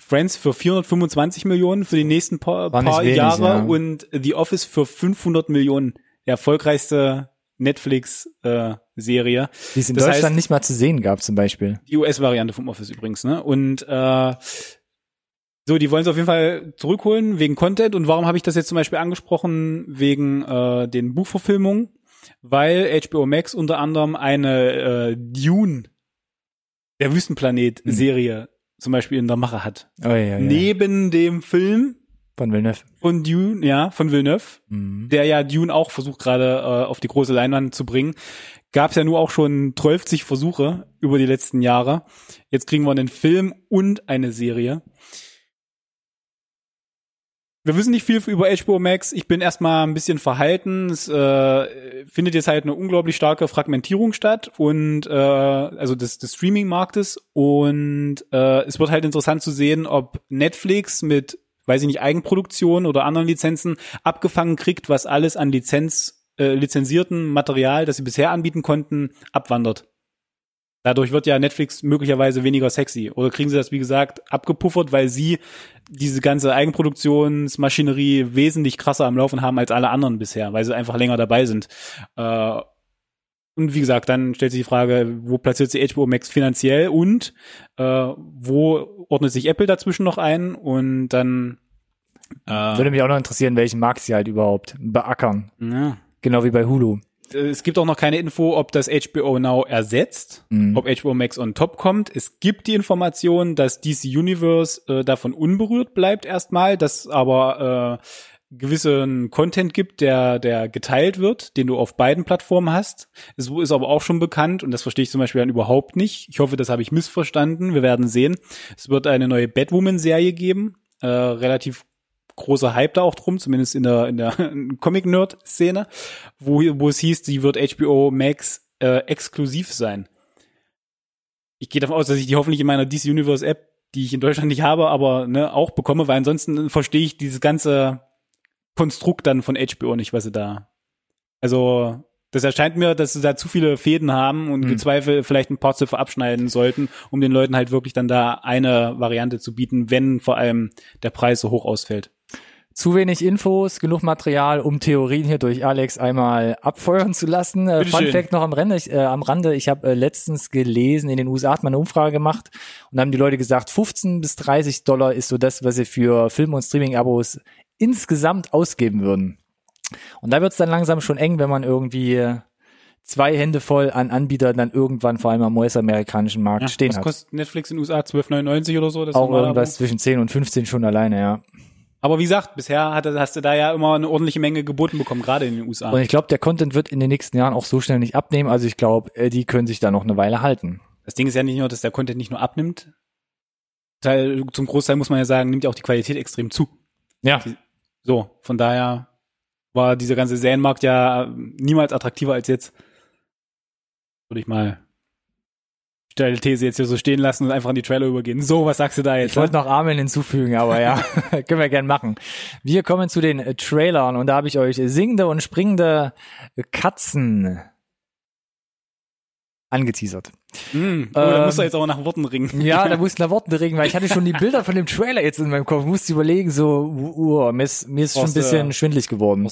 Friends für vierhundertfünfundzwanzig Millionen für die nächsten paar, paar wenig, Jahre ja. Und The Office für fünfhundert Millionen. Der erfolgreichste Netflix-Serie. Äh, die es in das Deutschland heißt, nicht mal zu sehen gab, zum Beispiel. Die U S-Variante vom Office übrigens, ne? Und äh, so, die wollen es auf jeden Fall zurückholen wegen Content. Und warum habe ich das jetzt zum Beispiel angesprochen? Wegen äh, den Buchverfilmungen. Weil H B O Max unter anderem eine äh, Dune, der Wüstenplanet-Serie, mhm. zum Beispiel in der Mache hat. Oh, ja, ja. Neben dem Film von Villeneuve. Von Dune, ja, von Villeneuve, mhm. der ja Dune auch versucht gerade äh, auf die große Leinwand zu bringen. Gab es ja nur auch schon zwölfzig Versuche über die letzten Jahre. Jetzt kriegen wir einen Film und eine Serie. Wir wissen nicht viel über H B O Max. Ich bin erstmal ein bisschen verhalten. Es äh, findet jetzt halt eine unglaublich starke Fragmentierung statt und äh, also des, des Streaming-Marktes. Und äh, es wird halt interessant zu sehen, ob Netflix mit weiß ich nicht, Eigenproduktion oder anderen Lizenzen abgefangen kriegt, was alles an Lizenz, äh, lizenzierten Material, das sie bisher anbieten konnten, abwandert. Dadurch wird ja Netflix möglicherweise weniger sexy. Oder kriegen sie das, wie gesagt, abgepuffert, weil sie diese ganze Eigenproduktionsmaschinerie wesentlich krasser am Laufen haben als alle anderen bisher, weil sie einfach länger dabei sind. Äh, und wie gesagt, dann stellt sich die Frage, wo platziert sich H B O Max finanziell und äh, wo ordnet sich Apple dazwischen noch ein? Und dann äh, würde mich auch noch interessieren, welchen Markt sie halt überhaupt beackern. Ja. Genau wie bei Hulu. Es gibt auch noch keine Info, ob das H B O Now ersetzt, mhm. ob H B O Max on top kommt. Es gibt die Information, dass D C Universe äh, davon unberührt bleibt erstmal, dass aber äh, gewissen Content gibt, der der geteilt wird, den du auf beiden Plattformen hast. Es ist aber auch schon bekannt, und das verstehe ich zum Beispiel dann überhaupt nicht. Ich hoffe, das habe ich missverstanden. Wir werden sehen. Es wird eine neue Batwoman-Serie geben, äh, relativ großer Hype da auch drum, zumindest in der in der Comic-Nerd-Szene, wo, wo es hieß, die wird H B O Max äh, exklusiv sein. Ich gehe davon aus, dass ich die hoffentlich in meiner D C Universe App, die ich in Deutschland nicht habe, aber ne, auch bekomme, weil ansonsten verstehe ich dieses ganze Konstrukt dann von H B O nicht, was sie da. Also das erscheint mir, dass sie da zu viele Fäden haben und im hm. Zweifel vielleicht ein paar Zöpfe abschneiden sollten, um den Leuten halt wirklich dann da eine Variante zu bieten, wenn vor allem der Preis so hoch ausfällt. Zu wenig Infos, genug Material, um Theorien hier durch Alex einmal abfeuern zu lassen. Bitte Fun schön. Fact noch am Rande. Ich, äh, am Rande, ich habe äh, letztens gelesen, in den U S A hat man eine Umfrage gemacht und haben die Leute gesagt, fünfzehn bis dreißig Dollar ist so das, was sie für Film- und Streaming-Abos insgesamt ausgeben würden. Und da wird es dann langsam schon eng, wenn man irgendwie zwei Hände voll an Anbietern dann irgendwann vor allem am U S-amerikanischen Markt ja, stehen was hat. Was kostet Netflix in den U S A? zwölf neunundneunzig oder so? Das auch irgendwas zwischen zehn und fünfzehn schon alleine, ja. Aber wie gesagt, bisher hat, hast du da ja immer eine ordentliche Menge geboten bekommen, gerade in den U S A. Und ich glaube, der Content wird in den nächsten Jahren auch so schnell nicht abnehmen. Also ich glaube, die können sich da noch eine Weile halten. Das Ding ist ja nicht nur, dass der Content nicht nur abnimmt. Teil, zum Großteil muss man ja sagen, nimmt ja auch die Qualität extrem zu. Ja. So, von daher war dieser ganze Serienmarkt ja niemals attraktiver als jetzt. Würde ich mal steile These jetzt hier so stehen lassen und einfach an die Trailer übergehen. So, was sagst du da jetzt? Ich wollte noch Ameln hinzufügen, aber ja, können wir gerne machen. Wir kommen zu den äh, Trailern und da habe ich euch singende und springende Katzen angeteasert. Mm, oh, da ähm, musst du jetzt auch nach Worten ringen. Ja, da musst du nach Worten ringen, weil ich hatte schon die Bilder von dem Trailer jetzt in meinem Kopf. Musste überlegen, so, uh, uh, mir ist, mir ist schon ein bisschen schwindelig geworden.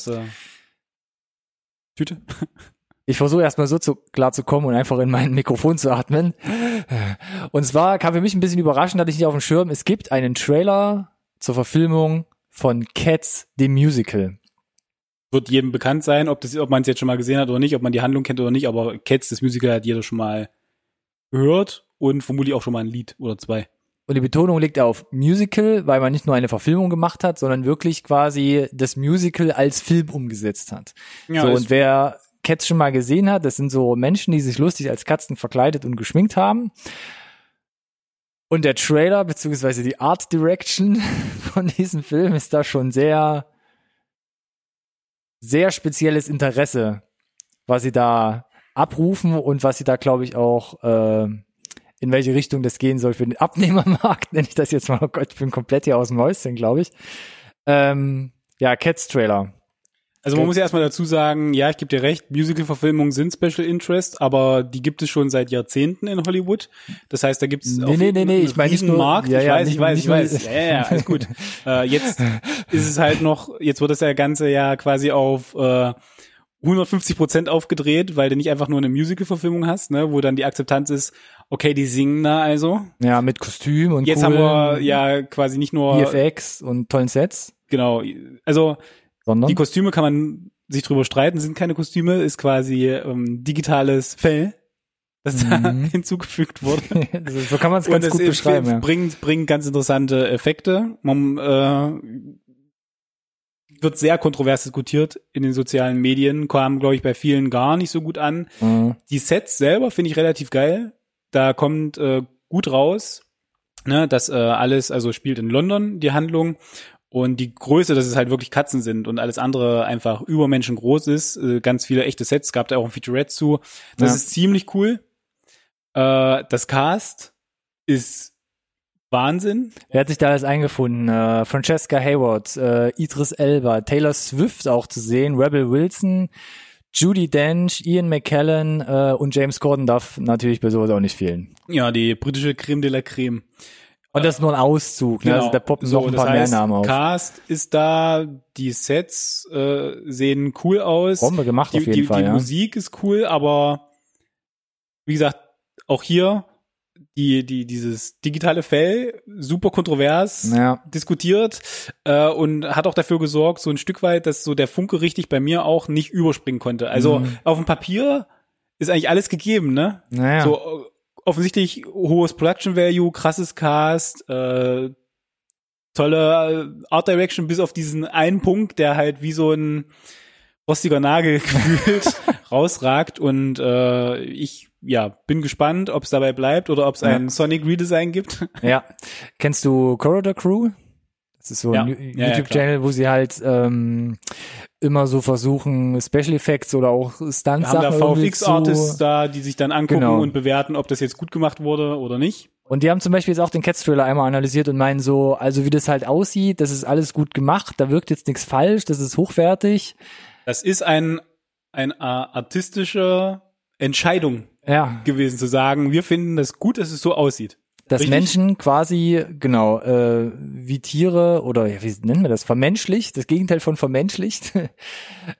Tüte? Ich versuche erstmal so zu, klar zu kommen und einfach in mein Mikrofon zu atmen. Und zwar kam für mich ein bisschen überraschend, hatte ich nicht auf dem Schirm, es gibt einen Trailer zur Verfilmung von Cats, dem Musical. Wird jedem bekannt sein, ob das, ob man es jetzt schon mal gesehen hat oder nicht, ob man die Handlung kennt oder nicht, aber Cats, das Musical, hat jeder schon mal gehört und vermutlich auch schon mal ein Lied oder zwei. Und die Betonung liegt auf Musical, weil man nicht nur eine Verfilmung gemacht hat, sondern wirklich quasi das Musical als Film umgesetzt hat. Ja, so, und wer Cats schon mal gesehen hat, das sind so Menschen, die sich lustig als Katzen verkleidet und geschminkt haben. Und der Trailer, beziehungsweise die Art Direction von diesem Film ist da schon sehr, sehr spezielles Interesse, was sie da abrufen und was sie da, glaube ich, auch äh, in welche Richtung das gehen soll für den Abnehmermarkt, nenne ich das jetzt mal. Oh Gott, ich bin komplett hier aus dem Häuschen, glaube ich. Ähm, ja, Cats-Trailer. Also man muss ja erstmal dazu sagen, ja, ich gebe dir recht, Musical-Verfilmungen sind Special Interest, aber die gibt es schon seit Jahrzehnten in Hollywood. Das heißt, da gibt es nee, auf nee, nee, nee, ich meine diesen Markt. Ja, ich, ja, weiß, nicht, ich weiß, ich weiß, ich weiß. Ja, ja, alles gut. äh, jetzt ist es halt noch, jetzt wird das ja ganze ja quasi auf äh, hundertfünfzig Prozent aufgedreht, weil du nicht einfach nur eine Musical-Verfilmung hast, ne, wo dann die Akzeptanz ist, okay, die singen da also. Ja, mit Kostüm und jetzt haben wir ja quasi nicht nur V F X und tollen Sets. Genau, also sondern? Die Kostüme kann man sich drüber streiten, sind keine Kostüme, ist quasi ähm, digitales Fell, das mhm. da hinzugefügt wurde. So kann man es ganz gut beschreiben. Und es bringt, bringt ganz interessante Effekte. Man äh, wird sehr kontrovers diskutiert in den sozialen Medien, kam, glaube ich, bei vielen gar nicht so gut an. Mhm. Die Sets selber finde ich relativ geil. Da kommt äh, gut raus, ne, dass äh, alles, also spielt in London die Handlung. Und die Größe, dass es halt wirklich Katzen sind und alles andere einfach übermenschengroß ist. Ganz viele echte Sets, gab da auch ein Featurette zu. Das ja. ist ziemlich cool. Äh, das Cast ist Wahnsinn. Wer hat sich da alles eingefunden? Äh, Francesca Hayward, äh, Idris Elba, Taylor Swift auch zu sehen, Rebel Wilson, Judi Dench, Ian McKellen äh, und James Corden darf natürlich bei sowas auch nicht fehlen. Ja, die britische Creme de la Creme. Und das ist nur ein Auszug, genau. Ne? Also da poppen so, noch ein paar das heißt, mehr Namen auf. Cast ist da, die Sets äh, sehen cool aus. Bombe gemacht die, auf jeden die, Fall, Die ja. Musik ist cool, aber wie gesagt, auch hier die die dieses digitale Fell, super kontrovers ja. diskutiert äh, und hat auch dafür gesorgt, so ein Stück weit, dass so der Funke richtig bei mir auch nicht überspringen konnte. Also mhm. auf dem Papier ist eigentlich alles gegeben, ne? Naja. So offensichtlich hohes Production Value, krasses Cast, äh, tolle Art Direction, bis auf diesen einen Punkt, der halt wie so ein rostiger Nagel gefühlt rausragt. Und äh, ich ja bin gespannt, ob es dabei bleibt oder ob es ein ja. Sonic Redesign gibt. Ja. Kennst du Corridor Crew? Das ist so ja. ein YouTube-Channel, ja, ja, wo sie halt ähm, immer so versuchen, Special Effects oder auch Stunt-Sachen irgendwie zu... haben da V F X-Artists da, die sich dann angucken genau. und bewerten, ob das jetzt gut gemacht wurde oder nicht. Und die haben zum Beispiel jetzt auch den Cats-Trailer einmal analysiert und meinen so, also wie das halt aussieht, das ist alles gut gemacht, da wirkt jetzt nichts falsch, das ist hochwertig. Das ist ein, ein äh, artistische Entscheidung ja. gewesen, zu sagen, wir finden das gut, dass es so aussieht. Dass Richtig? Menschen quasi, genau, äh, wie Tiere oder ja, wie nennen wir das, vermenschlicht, das Gegenteil von vermenschlicht, äh,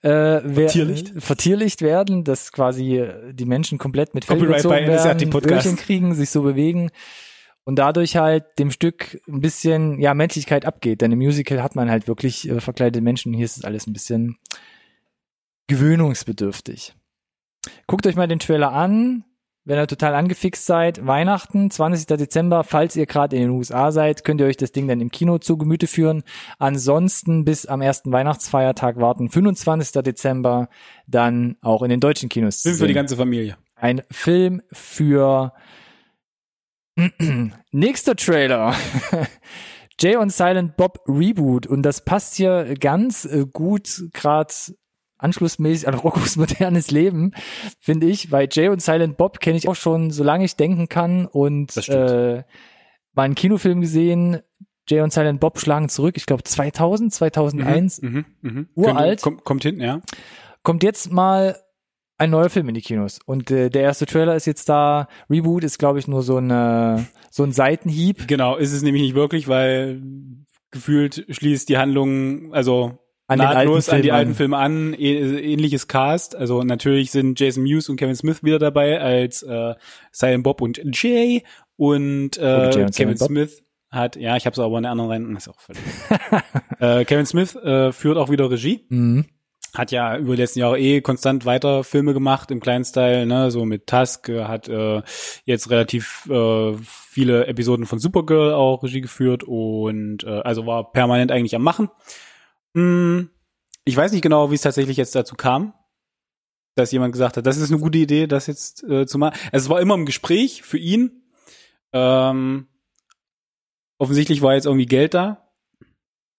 wer, vertierlicht. vertierlicht werden, dass quasi die Menschen komplett mit Fell bezogen werden, Öhrchen kriegen, sich so bewegen und dadurch halt dem Stück ein bisschen ja Menschlichkeit abgeht. Denn im Musical hat man halt wirklich äh, verkleidete Menschen, hier ist es alles ein bisschen gewöhnungsbedürftig. Guckt euch mal den Trailer an. Wenn ihr total angefixt seid, Weihnachten, zwanzigsten Dezember, falls ihr gerade in den U S A seid, könnt ihr euch das Ding dann im Kino zu Gemüte führen. Ansonsten bis am ersten Weihnachtsfeiertag warten, fünfundzwanzigsten Dezember, dann auch in den deutschen Kinos. Film für die ganze Familie. Ein Film für... Nächster Trailer. Jay und Silent Bob Reboot. Und das passt hier ganz gut gerade... anschlussmäßig an Rockos modernes Leben, finde ich, weil Jay und Silent Bob kenne ich auch schon, solange ich denken kann und äh, mal einen Kinofilm gesehen, Jay und Silent Bob schlagen zurück, ich glaube zweitausend, zweitausendeins, mhm, mh, mh. uralt. Kommt, kommt hinten, ja. Kommt jetzt mal ein neuer Film in die Kinos und äh, der erste Trailer ist jetzt da, Reboot ist glaube ich nur so, eine, so ein Seitenhieb. Genau, ist es nämlich nicht wirklich, weil gefühlt schließt die Handlung, also an nahtlos an die alten Filme an, ähnliches Cast, also natürlich sind Jason Mewes und Kevin Smith wieder dabei als äh, Silent Bob und Jay und, äh, Jay und Kevin Smith hat, ja, ich habe es aber in der anderen Reihe, ist auch völlig äh, Kevin Smith äh, führt auch wieder Regie, mhm. hat ja über die letzten Jahre eh konstant weiter Filme gemacht im kleinen Style, ne, so mit Tusk, hat äh, jetzt relativ äh, viele Episoden von Supergirl auch Regie geführt und äh, also war permanent eigentlich am Machen. Ich weiß nicht genau, wie es tatsächlich jetzt dazu kam, dass jemand gesagt hat, das ist eine gute Idee, das jetzt äh, zu machen. Also es war immer im Gespräch für ihn. Ähm, offensichtlich war jetzt irgendwie Geld da.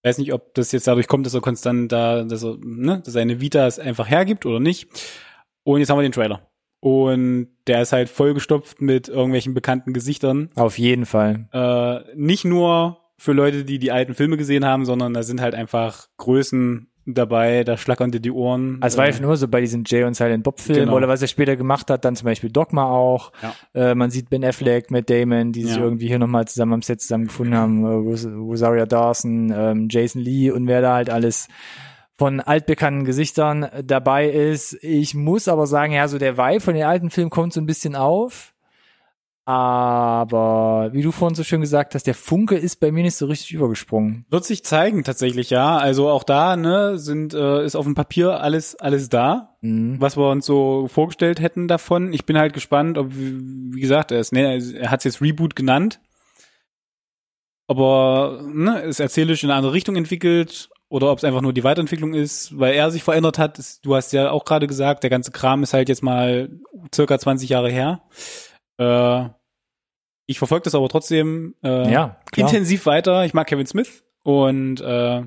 Ich weiß nicht, ob das jetzt dadurch kommt, dass er konstant da, dass er, ne, dass seine Vita es einfach hergibt oder nicht. Und jetzt haben wir den Trailer. Und der ist halt vollgestopft mit irgendwelchen bekannten Gesichtern. Auf jeden Fall. Äh, nicht nur für Leute, die die alten Filme gesehen haben, sondern da sind halt einfach Größen dabei, da schlackern dir die Ohren. Also war ja schon immer so bei diesen Jay und Silent Bob Filmen genau. oder was er später gemacht hat, dann zum Beispiel Dogma auch. Ja. Äh, man sieht Ben Affleck, Matt Damon, die ja. sich irgendwie hier nochmal zusammen am Set zusammengefunden haben. Äh, Ros- Rosaria Dawson, ähm, Jason Lee und wer da halt alles von altbekannten Gesichtern dabei ist. Ich muss aber sagen, ja, so der Vibe von den alten Filmen kommt so ein bisschen auf. Aber wie du vorhin so schön gesagt hast, der Funke ist bei mir nicht so richtig übergesprungen. Wird sich zeigen tatsächlich, ja. Also auch da, ne, sind äh, ist auf dem Papier alles alles da, mhm. was wir uns so vorgestellt hätten davon. Ich bin halt gespannt, ob, wie gesagt, er, ne, er hat es jetzt Reboot genannt, aber ne, ist erzählisch in eine andere Richtung entwickelt oder ob es einfach nur die Weiterentwicklung ist, weil er sich verändert hat. Ist, du hast ja auch gerade gesagt, der ganze Kram ist halt jetzt mal circa zwanzig Jahre her. Äh, Ich verfolge das aber trotzdem äh, ja, intensiv weiter. Ich mag Kevin Smith und äh,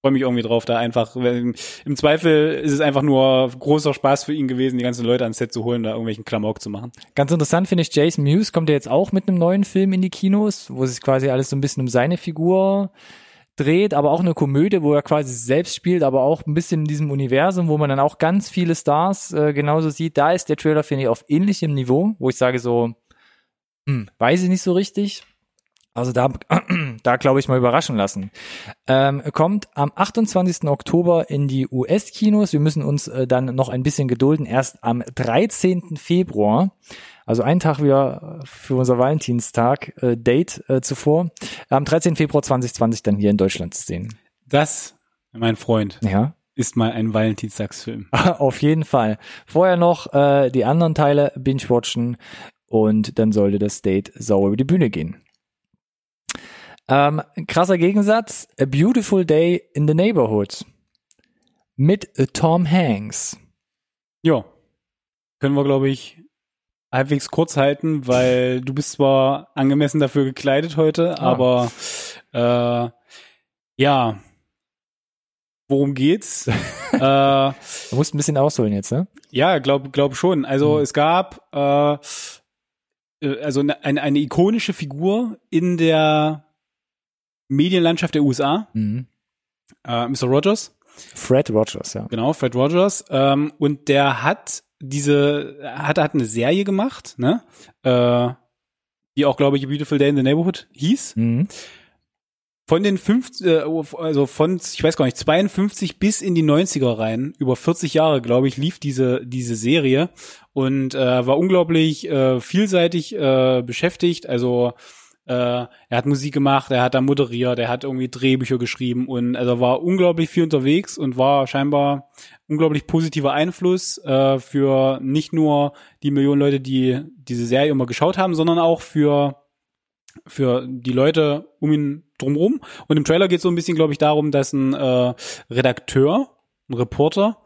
freue mich irgendwie drauf, da einfach, wenn, im Zweifel ist es einfach nur großer Spaß für ihn gewesen, die ganzen Leute ans Set zu holen, da irgendwelchen Klamauk zu machen. Ganz interessant finde ich, Jason Mewes kommt ja jetzt auch mit einem neuen Film in die Kinos, wo sich quasi alles so ein bisschen um seine Figur dreht, aber auch eine Komödie, wo er quasi selbst spielt, aber auch ein bisschen in diesem Universum, wo man dann auch ganz viele Stars äh, genauso sieht. Da ist der Trailer, finde ich, auf ähnlichem Niveau, wo ich sage so, hm, weiß ich nicht so richtig. Also da, da glaube ich mal überraschen lassen. Ähm, kommt am achtundzwanzigsten Oktober in die U S-Kinos. Wir müssen uns äh, dann noch ein bisschen gedulden. Erst am dreizehnten Februar, also einen Tag wieder für unser Valentinstag, äh, Date äh, zuvor, am dreizehnten Februar zweitausendzwanzig dann hier in Deutschland zu sehen. Das, mein Freund. Ja. Ist mal ein Valentinstagsfilm. Auf jeden Fall. Vorher noch äh, die anderen Teile binge-watchen und dann sollte das Date sauber über die Bühne gehen. Ähm, krasser Gegensatz, A Beautiful Day in the Neighborhood mit Tom Hanks. Ja, können wir, glaube ich, halbwegs kurz halten, weil du bist zwar angemessen dafür gekleidet heute, ja. aber äh, ja, worum geht's? äh, du musst ein bisschen ausholen jetzt, ne? Ja, glaub, glaub schon. Also mhm. es gab äh, also eine, eine ikonische Figur in der Medienlandschaft der U S A, mhm. äh, Mister Rogers. Fred Rogers, ja. Genau, Fred Rogers. Ähm, und der hat diese, hat, hat eine Serie gemacht, ne? Äh, die auch, glaube ich, A Beautiful Day in the Neighborhood hieß. Mhm. Von den fünf, äh, also von, ich weiß gar nicht, zweiundfünfzig bis in die neunziger rein, über vierzig Jahre, glaube ich, lief diese diese Serie und äh, war unglaublich äh, vielseitig äh, beschäftigt, also er hat Musik gemacht, er hat da moderiert, er hat irgendwie Drehbücher geschrieben und also war unglaublich viel unterwegs und war scheinbar unglaublich positiver Einfluss äh, für nicht nur die Millionen Leute, die diese Serie immer geschaut haben, sondern auch für für die Leute um ihn drumherum. Und im Trailer geht es so ein bisschen, glaube ich, darum, dass ein äh, Redakteur, ein Reporter,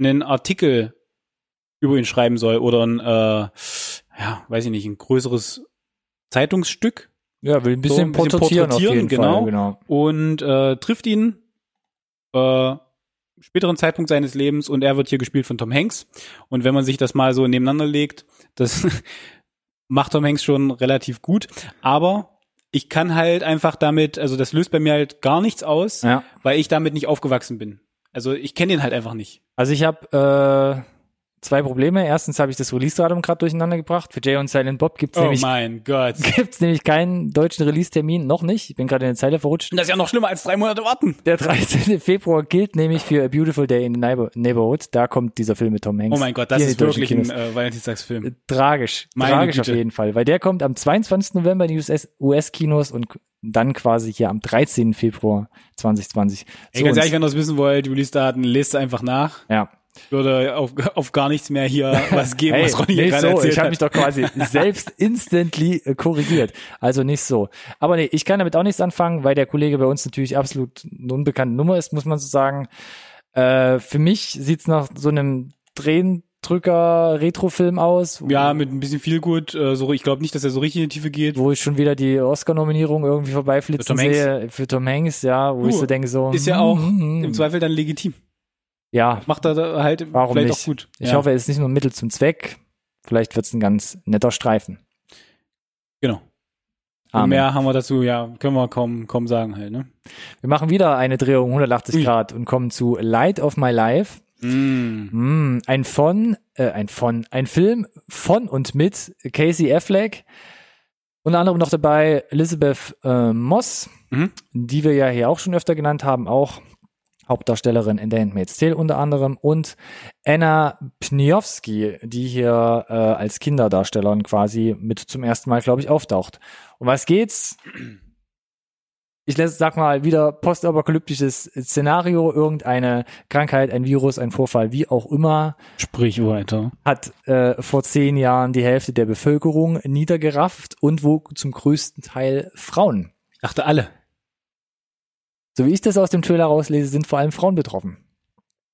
einen Artikel über ihn schreiben soll oder ein, äh, ja, weiß ich nicht, ein größeres Zeitungsstück. Ja, will ein bisschen, so ein bisschen porträtieren, porträtieren auf jeden genau. Fall, genau. Und äh, trifft ihn äh, späteren Zeitpunkt seines Lebens und er wird hier gespielt von Tom Hanks. Und wenn man sich das mal so nebeneinander legt, das macht Tom Hanks schon relativ gut. Aber ich kann halt einfach damit, also das löst bei mir halt gar nichts aus, ja. weil ich damit nicht aufgewachsen bin. Also ich kenne den halt einfach nicht. Also ich habe äh zwei Probleme. Erstens habe ich das Release-Datum gerade durcheinander gebracht. Für Jay und Silent Bob gibt es oh nämlich, mein Gott. Gibt's nämlich keinen deutschen Release-Termin. Noch nicht. Ich bin gerade in der Zeile verrutscht. Und das ist ja noch schlimmer als drei Monate warten. Der dreizehnte Februar gilt nämlich für A Beautiful Day in the Neighborhood. Da kommt dieser Film mit Tom Hanks. Oh mein Gott, das ist wirklich ein äh, Valentinstagsfilm. Tragisch. Meine Tragisch Güte. Auf jeden Fall. Weil der kommt am zweiundzwanzigsten November in die U S-Kinos und dann quasi hier am dreizehnten Februar zweitausendzwanzig. Ey, ganz ehrlich, wenn ihr das wissen wollt, die Release-Daten, lest einfach nach. Ja. Würde auf, auf gar nichts mehr hier was geben, hey, was Ronny hier gerade so erzählt hat. Ich habe mich doch quasi selbst instantly korrigiert. Also nicht so. Aber nee, ich kann damit auch nichts anfangen, weil der Kollege bei uns natürlich absolut eine unbekannte Nummer ist, muss man so sagen. Äh, für mich sieht's nach so einem Tränendrücker-Retrofilm aus. Ja, mit ein bisschen Feelgood. Äh, so, ich glaube nicht, dass er so richtig in die Tiefe geht. Wo ich schon wieder die Oscar-Nominierung irgendwie vorbeiflitzen sehe. Für Tom Hanks, ja. Wo uh, ich so denke so... Ist ja auch mm, mm, im Zweifel dann legitim. Ja, macht er halt warum vielleicht nicht? Auch gut. Ich ja. hoffe, er ist nicht nur ein Mittel zum Zweck. Vielleicht wird es ein ganz netter Streifen. Genau. Amen. Und mehr haben wir dazu, ja, können wir kaum, kaum sagen halt, ne? Wir machen wieder eine Drehung hundertachtzig Grad mhm. und kommen zu Light of My Life. Mhm. Mhm. Ein von, äh, ein von, ein Film von und mit Casey Affleck. Unter anderem noch dabei Elizabeth äh, Moss, mhm. die wir ja hier auch schon öfter genannt haben, auch Hauptdarstellerin in der Handmaid's Tale unter anderem und Anna Pniowski, die hier äh, als Kinderdarstellerin quasi mit zum ersten Mal, glaube ich, auftaucht. Um was geht's? Ich lasse, sag mal, wieder postapokalyptisches Szenario, irgendeine Krankheit, ein Virus, ein Vorfall, wie auch immer. Sprich weiter. Hat äh, vor zehn Jahren die Hälfte der Bevölkerung niedergerafft und wo zum größten Teil Frauen. Ich dachte alle. So wie ich das aus dem Trailer rauslese, sind vor allem Frauen betroffen.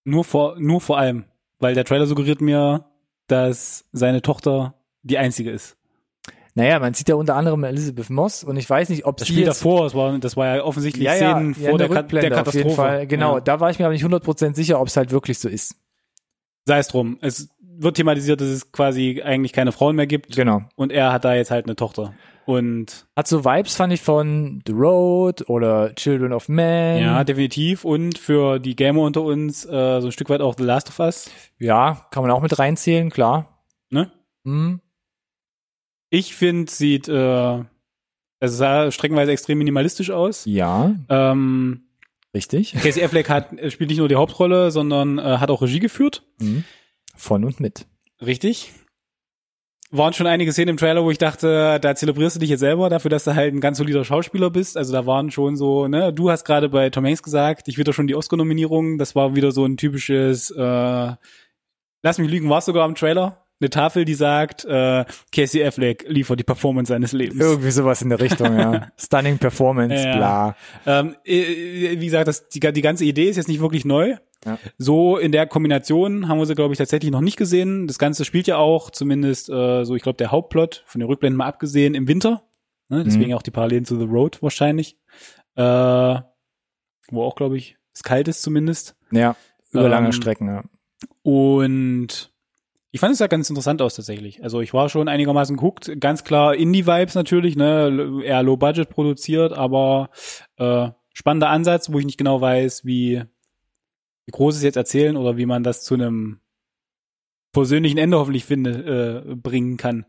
Nur vor, nur vor allem, weil der Trailer suggeriert mir, dass seine Tochter die einzige ist. Naja, man sieht ja unter anderem Elizabeth Moss und ich weiß nicht, ob das sie Spiel jetzt... davor, das war, das war ja offensichtlich ja, ja, Szenen ja, vor der, der, der Katastrophe. Auf jeden Fall. Genau, ja. Da war ich mir aber nicht hundert Prozent sicher, ob es halt wirklich so ist. Sei es drum, es wird thematisiert, dass es quasi eigentlich keine Frauen mehr gibt. Genau. Und er hat da jetzt halt eine Tochter. Und hat so Vibes, fand ich, von The Road oder Children of Men. Ja, definitiv. Und für die Gamer unter uns äh, so ein Stück weit auch The Last of Us. Ja, kann man auch mit reinzählen, klar. Ne? Mhm. Ich finde, sieht äh, es sah streckenweise extrem minimalistisch aus. Ja. Ähm, Richtig. Casey Affleck hat, spielt nicht nur die Hauptrolle, sondern äh, hat auch Regie geführt. Mhm. Von und mit. Richtig. Waren schon einige Szenen im Trailer, wo ich dachte, da zelebrierst du dich jetzt selber dafür, dass du halt ein ganz solider Schauspieler bist. Also da waren schon so, ne, du hast gerade bei Tom Hanks gesagt, ich wieder schon die Oscar-Nominierung. Das war wieder so ein typisches, äh, lass mich lügen, war es sogar im Trailer. Eine Tafel, die sagt, äh, Casey Affleck liefert die Performance seines Lebens. Irgendwie sowas in der Richtung, ja. Stunning Performance, ja. Bla. Ähm, wie gesagt, das, die, die ganze Idee ist jetzt nicht wirklich neu. Ja. So in der Kombination haben wir sie, glaube ich, tatsächlich noch nicht gesehen. Das Ganze spielt ja auch, zumindest äh, so, ich glaube, der Hauptplot, von den Rückblenden mal abgesehen, im Winter. Ne? Deswegen mhm. auch die Parallelen zu The Road wahrscheinlich. Äh, wo auch, glaube ich, es kalt ist zumindest. Ja, über ähm, lange Strecken, ja. Und ich fand es ja ganz interessant aus tatsächlich. Also ich war schon einigermaßen geguckt, ganz klar Indie-Vibes natürlich, ne, eher Low-Budget produziert, aber äh, spannender Ansatz, wo ich nicht genau weiß, wie Großes jetzt erzählen oder wie man das zu einem persönlichen Ende hoffentlich finde, äh, bringen kann.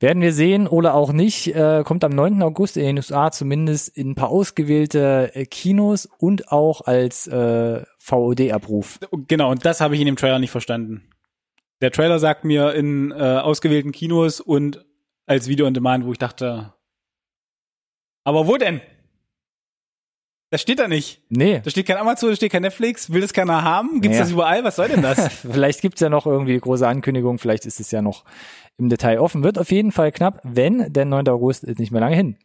Werden wir sehen oder auch nicht. Äh, kommt am neunten August in den U S A zumindest in ein paar ausgewählte äh, Kinos und auch als äh, V O D-Abruf. Genau, und das habe ich in dem Trailer nicht verstanden. Der Trailer sagt mir in äh, ausgewählten Kinos und als Video on Demand, wo ich dachte, aber wo denn? Das steht da nicht. Nee. Da steht kein Amazon, da steht kein Netflix. Will das keiner haben? Gibt's naja. Das überall? Was soll denn das? Vielleicht gibt's ja noch irgendwie große Ankündigungen. Vielleicht ist es ja noch im Detail offen. Wird auf jeden Fall knapp, wenn, denn neunter August ist nicht mehr lange hin.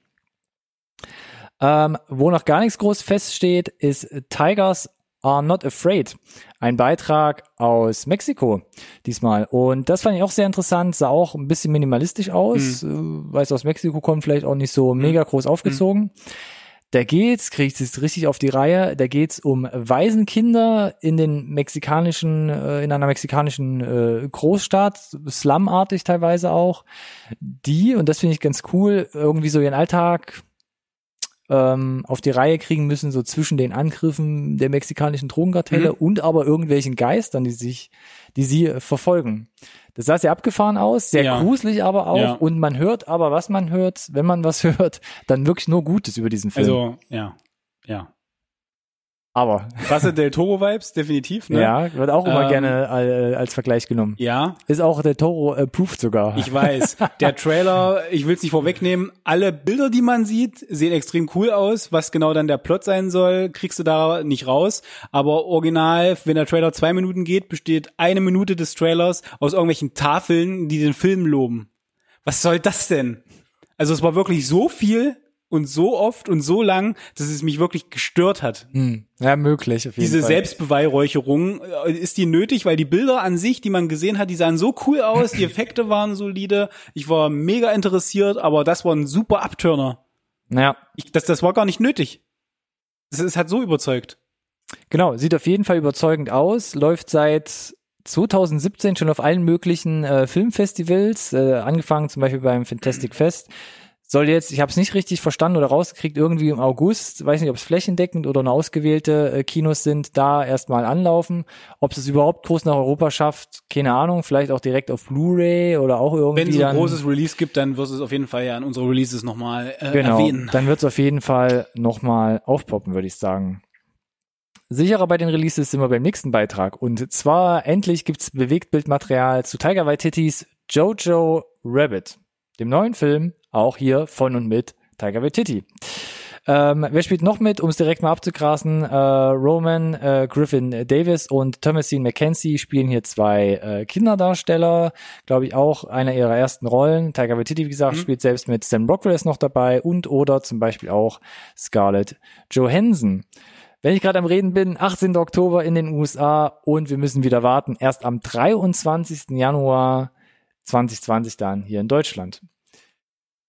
Ähm, wo noch gar nichts groß feststeht, ist Tigers Are Not Afraid. Ein Beitrag aus Mexiko diesmal. Und das fand ich auch sehr interessant. Sah auch ein bisschen minimalistisch aus. Mhm. Weil es aus Mexiko kommt, vielleicht auch nicht so mega groß aufgezogen. Mhm. Da geht's, kriegst du es richtig auf die Reihe, da geht's um Waisenkinder in den mexikanischen, äh, in einer mexikanischen äh, Großstadt, slumartig teilweise auch, die, und das finde ich ganz cool, irgendwie so ihren Alltag ähm, auf die Reihe kriegen müssen, so zwischen den Angriffen der mexikanischen Drogenkartelle mhm. und aber irgendwelchen Geistern, die sich, die sie äh, verfolgen. Das sah sehr abgefahren aus, sehr ja. gruselig aber auch. Ja. Und man hört aber, was man hört, wenn man was hört, dann wirklich nur Gutes über diesen Film. Also, ja, ja. Aber. Krasse Del Toro-Vibes, definitiv, ne? Ja, wird auch immer ähm, gerne als Vergleich genommen. Ja. Ist auch Del Toro-approved sogar. Ich weiß. Der Trailer, ich will es nicht vorwegnehmen, alle Bilder, die man sieht, sehen extrem cool aus. Was genau dann der Plot sein soll, kriegst du da nicht raus. Aber original, wenn der Trailer zwei Minuten geht, besteht eine Minute des Trailers aus irgendwelchen Tafeln, die den Film loben. Was soll das denn? Also es war wirklich so viel und so oft und so lang, dass es mich wirklich gestört hat. Hm. Ja, möglich, auf jeden Diese Fall. Diese Selbstbeweihräucherung, ist die nötig? Weil die Bilder an sich, die man gesehen hat, die sahen so cool aus, die Effekte waren solide, ich war mega interessiert, aber das war ein super Abturner. Naja. Ich, das, das war gar nicht nötig. Es hat so überzeugt. Genau, sieht auf jeden Fall überzeugend aus, läuft seit zwanzig siebzehn schon auf allen möglichen äh, Filmfestivals, äh, angefangen zum Beispiel beim Fantastic Fest. Soll jetzt, ich habe es nicht richtig verstanden oder rausgekriegt, irgendwie im August, weiß nicht, ob es flächendeckend oder nur ausgewählte äh, Kinos sind, da erstmal anlaufen. Ob es überhaupt groß nach Europa schafft, keine Ahnung, vielleicht auch direkt auf Blu-ray oder auch irgendwie. Wenn es so ein großes Release gibt, dann wirst du es auf jeden Fall ja an unsere Releases nochmal äh, genau, erwähnen. Dann wird es auf jeden Fall nochmal aufpoppen, würde ich sagen. Sicherer bei den Releases sind wir beim nächsten Beitrag. Und zwar endlich gibt's Bewegtbildmaterial zu Taika Waititis Jojo Rabbit, dem neuen Film, auch hier von und mit Taika Waititi. Ähm, wer spielt noch mit, um es direkt mal abzugrasen? Äh, Roman äh, Griffin Davis und Thomasine McKenzie spielen hier zwei äh, Kinderdarsteller, glaube ich auch einer ihrer ersten Rollen. Taika Waititi, wie gesagt, mhm. spielt selbst mit. Sam Rockwell ist noch dabei und oder zum Beispiel auch Scarlett Johansson. Wenn ich gerade am Reden bin, achtzehnten Oktober in den U S A und wir müssen wieder warten, erst am dreiundzwanzigsten Januar zwanzig zwanzig dann hier in Deutschland.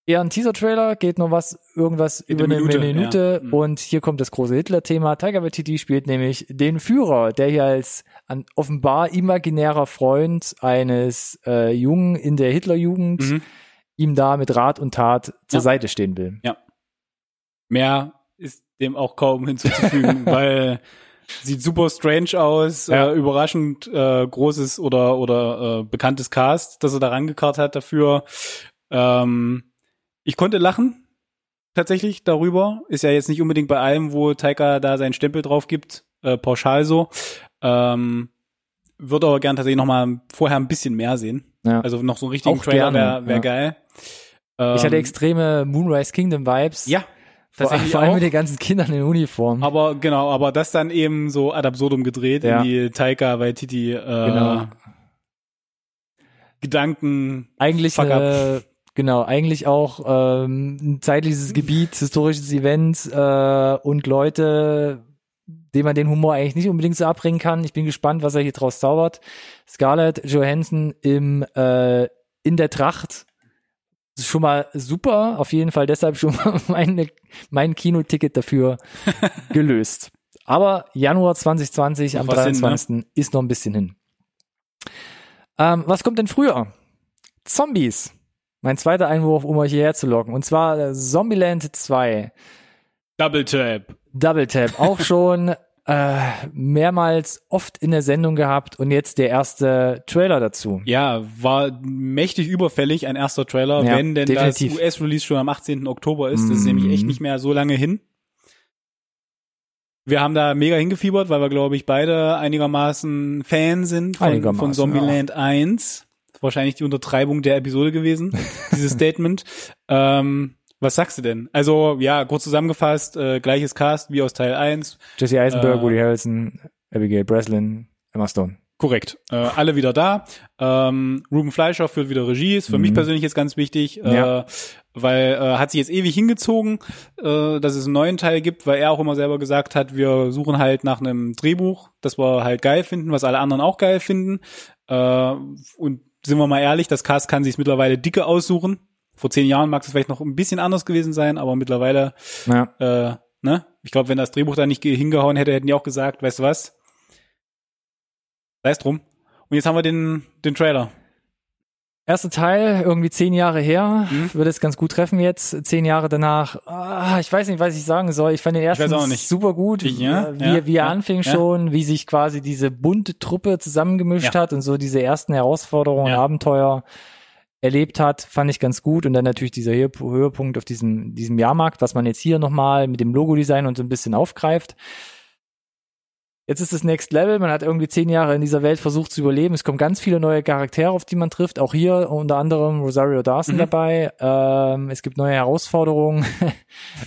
eher ein Teaser-Trailer, geht nur was, irgendwas in über eine Minute, Minute. Ja. Und hier kommt das große Hitler-Thema. Taika Waititi spielt nämlich den Führer, der hier als ein offenbar imaginärer Freund eines äh, Jungen in der Hitlerjugend mhm. ihm da mit Rat und Tat zur ja. Seite stehen will. Ja. Mehr ist dem auch kaum hinzuzufügen, weil sieht super strange aus, ja. äh, überraschend äh, großes oder oder äh, bekanntes Cast, das er da rangekarrt hat dafür. Ähm, ich konnte lachen, tatsächlich, darüber. Ist ja jetzt nicht unbedingt bei allem, wo Taika da seinen Stempel drauf gibt, äh, pauschal so. Ähm, würde aber gern tatsächlich noch mal vorher ein bisschen mehr sehen. Ja. Also noch so einen richtigen auch Trailer wäre wär ja. geil. Ähm, ich hatte extreme Moonrise Kingdom Vibes. Ja. Vor, vor allem auch. Mit den ganzen Kindern in Uniform. Aber genau, aber das dann eben so ad absurdum gedreht ja. in die Taika Waititi äh, genau. Gedanken. Eigentlich eine, genau, eigentlich auch ähm, ein zeitliches Gebiet, historisches Event äh, und Leute, denen man den Humor eigentlich nicht unbedingt so abbringen kann. Ich bin gespannt, was er hier draus zaubert. Scarlett Johansson im äh, in der Tracht. Das ist schon mal super, auf jeden Fall deshalb schon mal meine, mein Kinoticket dafür gelöst. Aber Januar zwanzig zwanzig, am dreiundzwanzigsten hin, ne? Ist noch ein bisschen hin. Ähm, was kommt denn früher? Zombies. Mein zweiter Einwurf, um euch hierher zu locken. Und zwar Zombieland zwei. Double Tap. Double Tap. Auch schon äh, mehrmals oft in der Sendung gehabt und jetzt der erste Trailer dazu. Ja, war mächtig überfällig, ein erster Trailer, ja, wenn denn definitiv. Das U S-Release schon am achtzehnten Oktober ist. Mm. Das ist nämlich echt nicht mehr so lange hin. Wir haben da mega hingefiebert, weil wir, glaube ich, beide einigermaßen Fan sind von, von Zombieland ja. eins. Wahrscheinlich die Untertreibung der Episode gewesen, dieses Statement. ähm, was sagst du denn? Also, ja, kurz zusammengefasst, äh, gleiches Cast wie aus Teil eins. Jesse Eisenberg, äh, Woody Harrelson, Abigail Breslin, Emma Stone. Korrekt. Äh, alle wieder da. Ähm, Ruben Fleischer führt wieder Regie. Ist für mhm. mich persönlich jetzt ganz wichtig, äh, ja. weil äh, hat sich jetzt ewig hingezogen, äh, dass es einen neuen Teil gibt, weil er auch immer selber gesagt hat, wir suchen halt nach einem Drehbuch, das wir halt geil finden, was alle anderen auch geil finden. Äh, und sind wir mal ehrlich, das Cast kann sich mittlerweile dicke aussuchen. Vor zehn Jahren mag es vielleicht noch ein bisschen anders gewesen sein, aber mittlerweile, ja. äh, ne? Ich glaube, wenn das Drehbuch da nicht hingehauen hätte, hätten die auch gesagt, weißt du was? Sei es drum. Und jetzt haben wir den, den Trailer. Erster Teil, irgendwie zehn Jahre her, mhm. würde es ganz gut treffen jetzt. Zehn Jahre danach, ah, ich weiß nicht, was ich sagen soll. Ich fand den ersten super gut, ich, ja? wie, ja? wie er ja? anfing ja? schon, wie sich quasi diese bunte Truppe zusammengemischt ja. hat und so diese ersten Herausforderungen, ja. Abenteuer erlebt hat, fand ich ganz gut. Und dann natürlich dieser Höhepunkt auf diesem, diesem Jahrmarkt, was man jetzt hier nochmal mit dem Logo-Design und so ein bisschen aufgreift. Jetzt ist das Next Level. Man hat irgendwie zehn Jahre in dieser Welt versucht zu überleben. Es kommen ganz viele neue Charaktere, auf die man trifft. Auch hier unter anderem Rosario Dawson mhm. dabei. Ähm, es gibt neue Herausforderungen.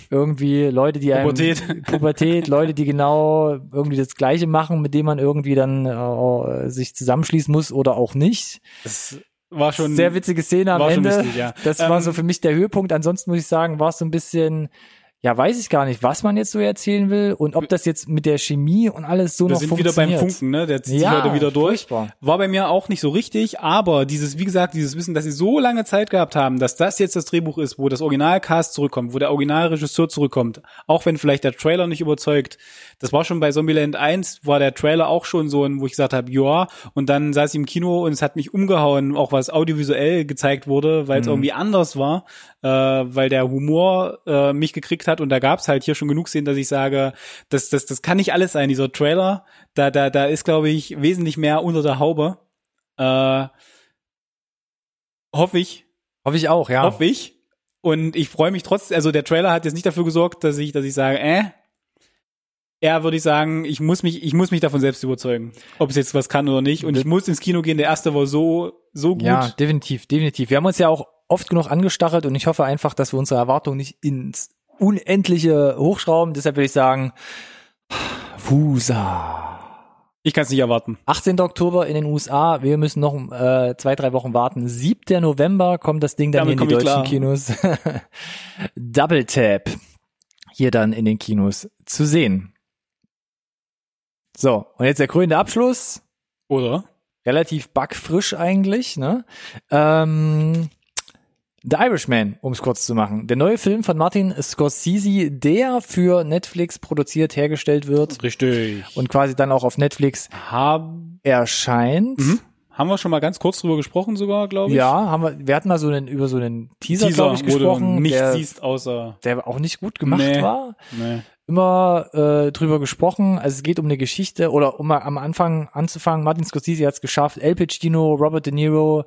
irgendwie Leute, die einem... Pubertät. Pubertät. Leute, die genau irgendwie das Gleiche machen, mit dem man irgendwie dann äh, sich zusammenschließen muss oder auch nicht. Das war schon... Sehr witzige Szene am Ende. Lustig, ja. Das ähm, war so für mich der Höhepunkt. Ansonsten muss ich sagen, war es so ein bisschen... Ja, weiß ich gar nicht, was man jetzt so erzählen will und ob das jetzt mit der Chemie und alles so wir noch funktioniert. Wir sind wieder beim Funken, ne? Der zieht ja, die Leute wieder durch. Furchtbar. War bei mir auch nicht so richtig, aber dieses, wie gesagt, dieses Wissen, dass sie so lange Zeit gehabt haben, dass das jetzt das Drehbuch ist, wo das Originalcast zurückkommt, wo der Originalregisseur zurückkommt, auch wenn vielleicht der Trailer nicht überzeugt. Das war schon bei Zombieland eins, war der Trailer auch schon so, wo ich gesagt habe, ja, und dann saß ich im Kino und es hat mich umgehauen, auch was audiovisuell gezeigt wurde, weil es mhm. irgendwie anders war, äh, weil der Humor äh, mich gekriegt hat und da gab's halt hier schon genug Szenen, dass ich sage, das, das, das kann nicht alles sein, dieser Trailer, da, da, da ist, glaube ich, wesentlich mehr unter der Haube. Äh, hoffe ich. Hoffe ich auch, ja. Hoffe ich. Und ich freue mich trotzdem, also der Trailer hat jetzt nicht dafür gesorgt, dass ich, dass ich sage, äh, eher würde ich sagen, ich muss mich, ich muss mich davon selbst überzeugen, ob es jetzt was kann oder nicht. Und ich muss ins Kino gehen, der erste war so, so gut. Ja, definitiv, definitiv. Wir haben uns ja auch oft genug angestachelt und ich hoffe einfach, dass wir unsere Erwartungen nicht ins unendliche Hochschrauben, deshalb würde ich sagen, Fusa. Ich kann es nicht erwarten. achtzehnten Oktober in den U S A, wir müssen noch äh, zwei, drei Wochen warten. siebten November kommt das Ding dann hier in die deutschen klar. Kinos. Double Tap hier dann in den Kinos zu sehen. So, und jetzt der krönende Abschluss. Oder? Relativ backfrisch eigentlich, ne? Ähm... The Irishman, um es kurz zu machen. Der neue Film von Martin Scorsese, der für Netflix produziert, hergestellt wird. Richtig. Und quasi dann auch auf Netflix haben erscheint. Mhm. Haben wir schon mal ganz kurz drüber gesprochen sogar, glaube ich. Ja, haben wir, wir hatten mal so einen, über so einen Teaser, Teaser glaube ich, gesprochen. Wo du nichts siehst, außer... Der auch nicht gut gemacht nee, war. Nee. Immer äh, drüber gesprochen. Also es geht um eine Geschichte, oder um mal am Anfang anzufangen, Martin Scorsese hat es geschafft, El Pacino, Robert De Niro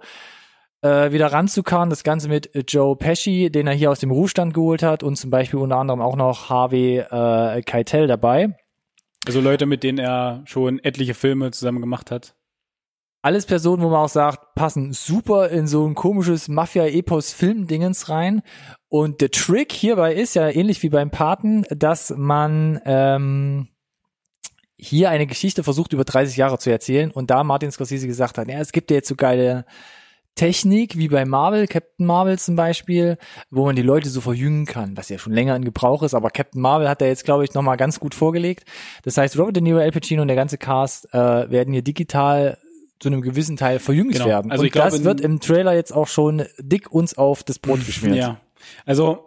äh, wieder ranzukarren. Das Ganze mit Joe Pesci, den er hier aus dem Ruhestand geholt hat, und zum Beispiel unter anderem auch noch Harvey äh, Keitel dabei. Also Leute, mit denen er schon etliche Filme zusammen gemacht hat. Alles Personen, wo man auch sagt, passen super in so ein komisches Mafia-Epos-Film-Dingens rein. Und der Trick hierbei ist ja ähnlich wie beim Paten, dass man ähm, hier eine Geschichte versucht, über dreißig Jahre zu erzählen. Und da Martin Scorsese gesagt hat, ja, es gibt ja jetzt so geile Technik, wie bei Marvel, Captain Marvel zum Beispiel, wo man die Leute so verjüngen kann, was ja schon länger in Gebrauch ist, aber Captain Marvel hat er jetzt, glaube ich, nochmal ganz gut vorgelegt. Das heißt, Robert De Niro, Al Pacino und der ganze Cast äh, werden hier digital zu einem gewissen Teil verjüngt genau. werden. Also und ich das glaub, wird im Trailer jetzt auch schon dick uns auf das Brot geschmiert. Ja, also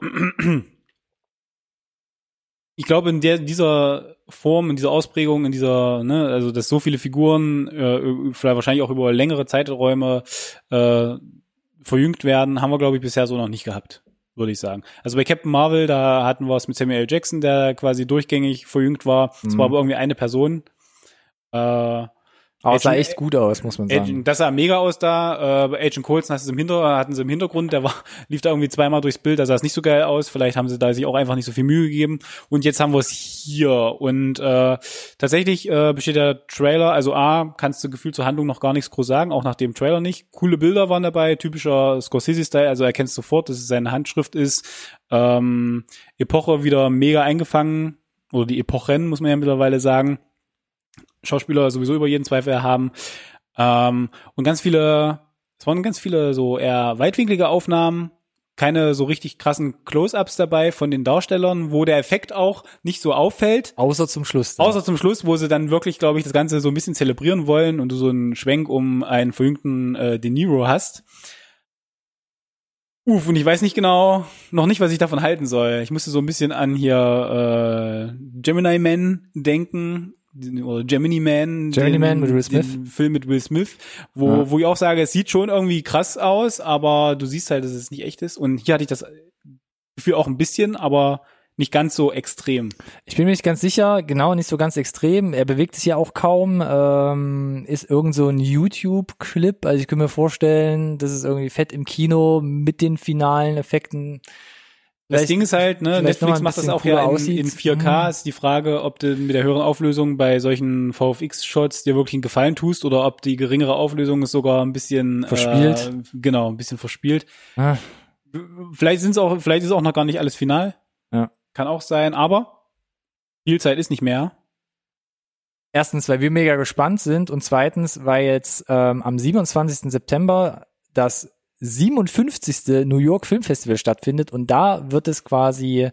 ich glaube, in der, dieser Form, in dieser Ausprägung, in dieser, ne, also dass so viele Figuren äh, vielleicht wahrscheinlich auch über längere Zeiträume äh, verjüngt werden, haben wir, glaube ich, bisher so noch nicht gehabt, würde ich sagen. Also bei Captain Marvel, da hatten wir es mit Samuel L. Jackson, der quasi durchgängig verjüngt war. Es mhm. war aber irgendwie eine Person. Äh, Aber es sah echt gut aus, muss man sagen. Agent, das sah mega aus da. Äh, Agent Coulson hatten sie im Hintergrund, hatten sie im Hintergrund, der war, lief da irgendwie zweimal durchs Bild, da sah es nicht so geil aus. Vielleicht haben sie da sich auch einfach nicht so viel Mühe gegeben. Und jetzt haben wir es hier. Und äh, tatsächlich äh, besteht der Trailer, also A, kannst du gefühlt zur Handlung noch gar nichts groß sagen, auch nach dem Trailer nicht. Coole Bilder waren dabei, typischer Scorsese-Style, also erkennst sofort, dass es seine Handschrift ist. Ähm, Epoche wieder mega eingefangen, oder die Epochen, muss man ja mittlerweile sagen. Schauspieler sowieso über jeden Zweifel haben. Ähm, und ganz viele, es waren ganz viele so eher weitwinklige Aufnahmen, keine so richtig krassen Close-Ups dabei von den Darstellern, wo der Effekt auch nicht so auffällt. Außer zum Schluss. Dann. Außer zum Schluss, wo sie dann wirklich, glaube ich, das Ganze so ein bisschen zelebrieren wollen und du so einen Schwenk um einen verjüngten äh, De Niro hast. Uff, und ich weiß nicht genau, noch nicht, was ich davon halten soll. Ich musste so ein bisschen an hier äh, Gemini Man denken, oder Gemini Man, Gemini den, Man mit Will Smith. Den Film mit Will Smith, wo, ja. wo ich auch sage, es sieht schon irgendwie krass aus, aber du siehst halt, dass es nicht echt ist. Und hier hatte ich das Gefühl auch ein bisschen, aber nicht ganz so extrem. Ich bin mir nicht ganz sicher, genau, nicht so ganz extrem. Er bewegt sich ja auch kaum, ähm, ist irgend so ein YouTube-Clip. Also ich könnte mir vorstellen, das ist irgendwie fett im Kino mit den finalen Effekten. Das Ding ist halt, ne, Netflix macht das auch ja in, in vier K. Mhm. Ist die Frage, ob du mit der höheren Auflösung bei solchen V F X-Shots dir wirklich einen Gefallen tust oder ob die geringere Auflösung ist sogar ein bisschen verspielt. Äh, genau, ein bisschen verspielt. Ah. Vielleicht sind's auch, vielleicht ist auch noch gar nicht alles final. Ja. Kann auch sein, aber viel Zeit ist nicht mehr. Erstens, weil wir mega gespannt sind, und zweitens, weil jetzt ähm, am siebenundzwanzigsten September das siebenundfünfzigste New York Filmfestival stattfindet, und da wird es quasi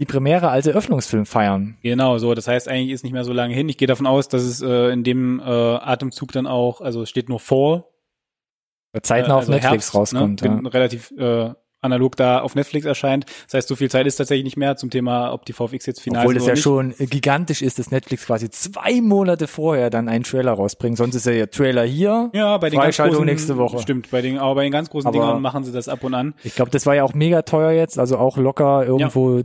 die Premiere als Eröffnungsfilm feiern. Genau, so, das heißt, eigentlich ist nicht mehr so lange hin. Ich gehe davon aus, dass es äh, in dem äh, Atemzug dann auch, also es steht nur Fall. Zeitnah äh, also auf Netflix Herbst, rauskommt. Ne? Ja. Relativ äh, analog da auf Netflix erscheint. Das heißt, so viel Zeit ist tatsächlich nicht mehr zum Thema, ob die V F X jetzt final ist. Obwohl es ja nicht schon gigantisch ist, dass Netflix quasi zwei Monate vorher dann einen Trailer rausbringt. Sonst ist ja der Trailer hier, ja, bei den Freischaltung ganz großen, nächste Woche. Stimmt, bei den, aber bei den ganz großen aber Dingern machen sie das ab und an. Ich glaube, das war ja auch mega teuer jetzt, also auch locker irgendwo ja.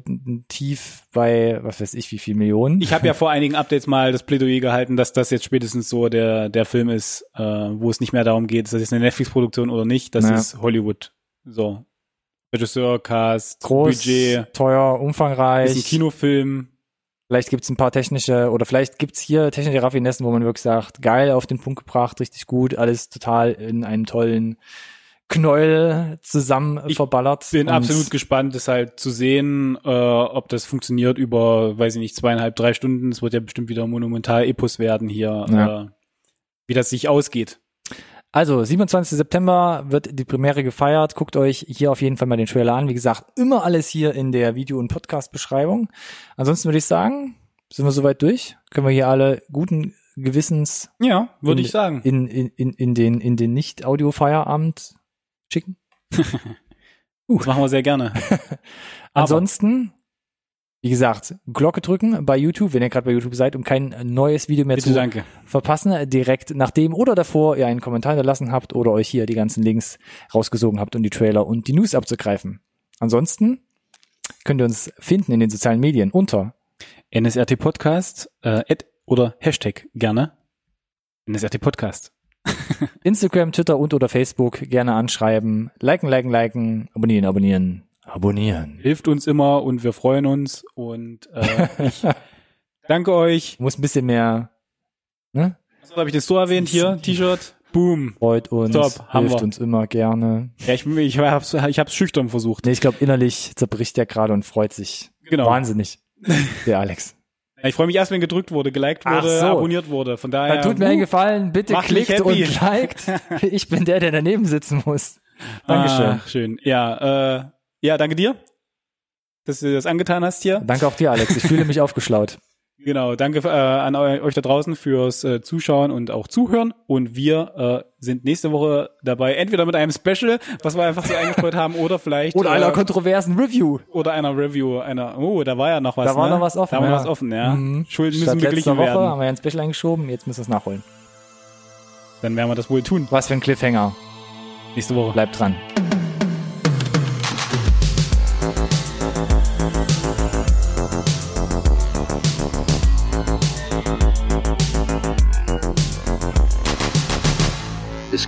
tief bei, was weiß ich, wie viel Millionen. Ich habe ja vor einigen Updates mal das Plädoyer gehalten, dass das jetzt spätestens so der der Film ist, äh, wo es nicht mehr darum geht, ist das jetzt eine Netflix-Produktion oder nicht, das naja. ist Hollywood. So. Regisseur, Cast, groß, Budget, teuer, umfangreich, ist ein Kinofilm. Vielleicht gibt's ein paar technische, oder vielleicht gibt's hier technische Raffinessen, wo man wirklich sagt, geil, auf den Punkt gebracht, richtig gut, alles total in einem tollen Knäuel zusammen ich verballert. Ich bin absolut gespannt, das halt zu sehen, äh, ob das funktioniert über, weiß ich nicht, zweieinhalb, drei Stunden. Es wird ja bestimmt wieder monumental Epos werden hier, ja. äh, wie das sich ausgeht. Also, siebenundzwanzigsten September wird die Premiere gefeiert. Guckt euch hier auf jeden Fall mal den Trailer an. Wie gesagt, immer alles hier in der Video- und Podcast-Beschreibung. Ansonsten würde ich sagen, sind wir soweit durch? Können wir hier alle guten Gewissens ja, würde ich sagen. In, in, in, in den, in den Nicht-Audio-Feierabend schicken? Uh. Das machen wir sehr gerne. Ansonsten, wie gesagt, Glocke drücken bei YouTube, wenn ihr gerade bei YouTube seid, um kein neues Video mehr Bitte, zu danke. verpassen. Direkt nachdem oder davor ihr einen Kommentar hinterlassen habt oder euch hier die ganzen Links rausgesogen habt, um die Trailer und die News abzugreifen. Ansonsten könnt ihr uns finden in den sozialen Medien unter N S R T Podcast äh, at, oder Hashtag gerne N S R T Podcast. Instagram, Twitter und oder Facebook gerne anschreiben. Liken, liken, liken. Abonnieren, abonnieren. Abonnieren. Hilft uns immer und wir freuen uns und äh, ich danke euch. Muss ein bisschen mehr, ne? Also, habe ich das so erwähnt hier, T-Shirt, boom. Freut uns, Stop, haben hilft wir. uns immer gerne. Ja, ich, ich, hab's, ich hab's schüchtern versucht. Nee, ich glaube, innerlich zerbricht der gerade und freut sich. Genau. Wahnsinnig. Der Alex. Ich freue mich erst, wenn gedrückt wurde, geliked wurde, so. abonniert wurde. Von daher. Dann tut mir einen Gefallen, bitte klickt und liked. Ich bin der, der daneben sitzen muss. Dankeschön. Ah, schön. Ja, äh, ja, danke dir, dass du das angetan hast hier. Danke auch dir, Alex. Ich fühle mich aufgeschlaut. Genau, danke äh, an euch da draußen fürs äh, Zuschauen und auch Zuhören. Und wir äh, sind nächste Woche dabei, entweder mit einem Special, was wir einfach so eingestreut haben, oder vielleicht... Oder äh, einer kontroversen Review. Oder einer Review. einer. Oh, da war ja noch was. Da war ne? noch was offen. Da war ja. was offen, ja. Mhm. Schulden müssen beglichen werden. Woche haben wir ja ein Special eingeschoben, jetzt müssen wir es nachholen. Dann werden wir das wohl tun. Was für ein Cliffhanger. Nächste Woche. Bleibt dran. This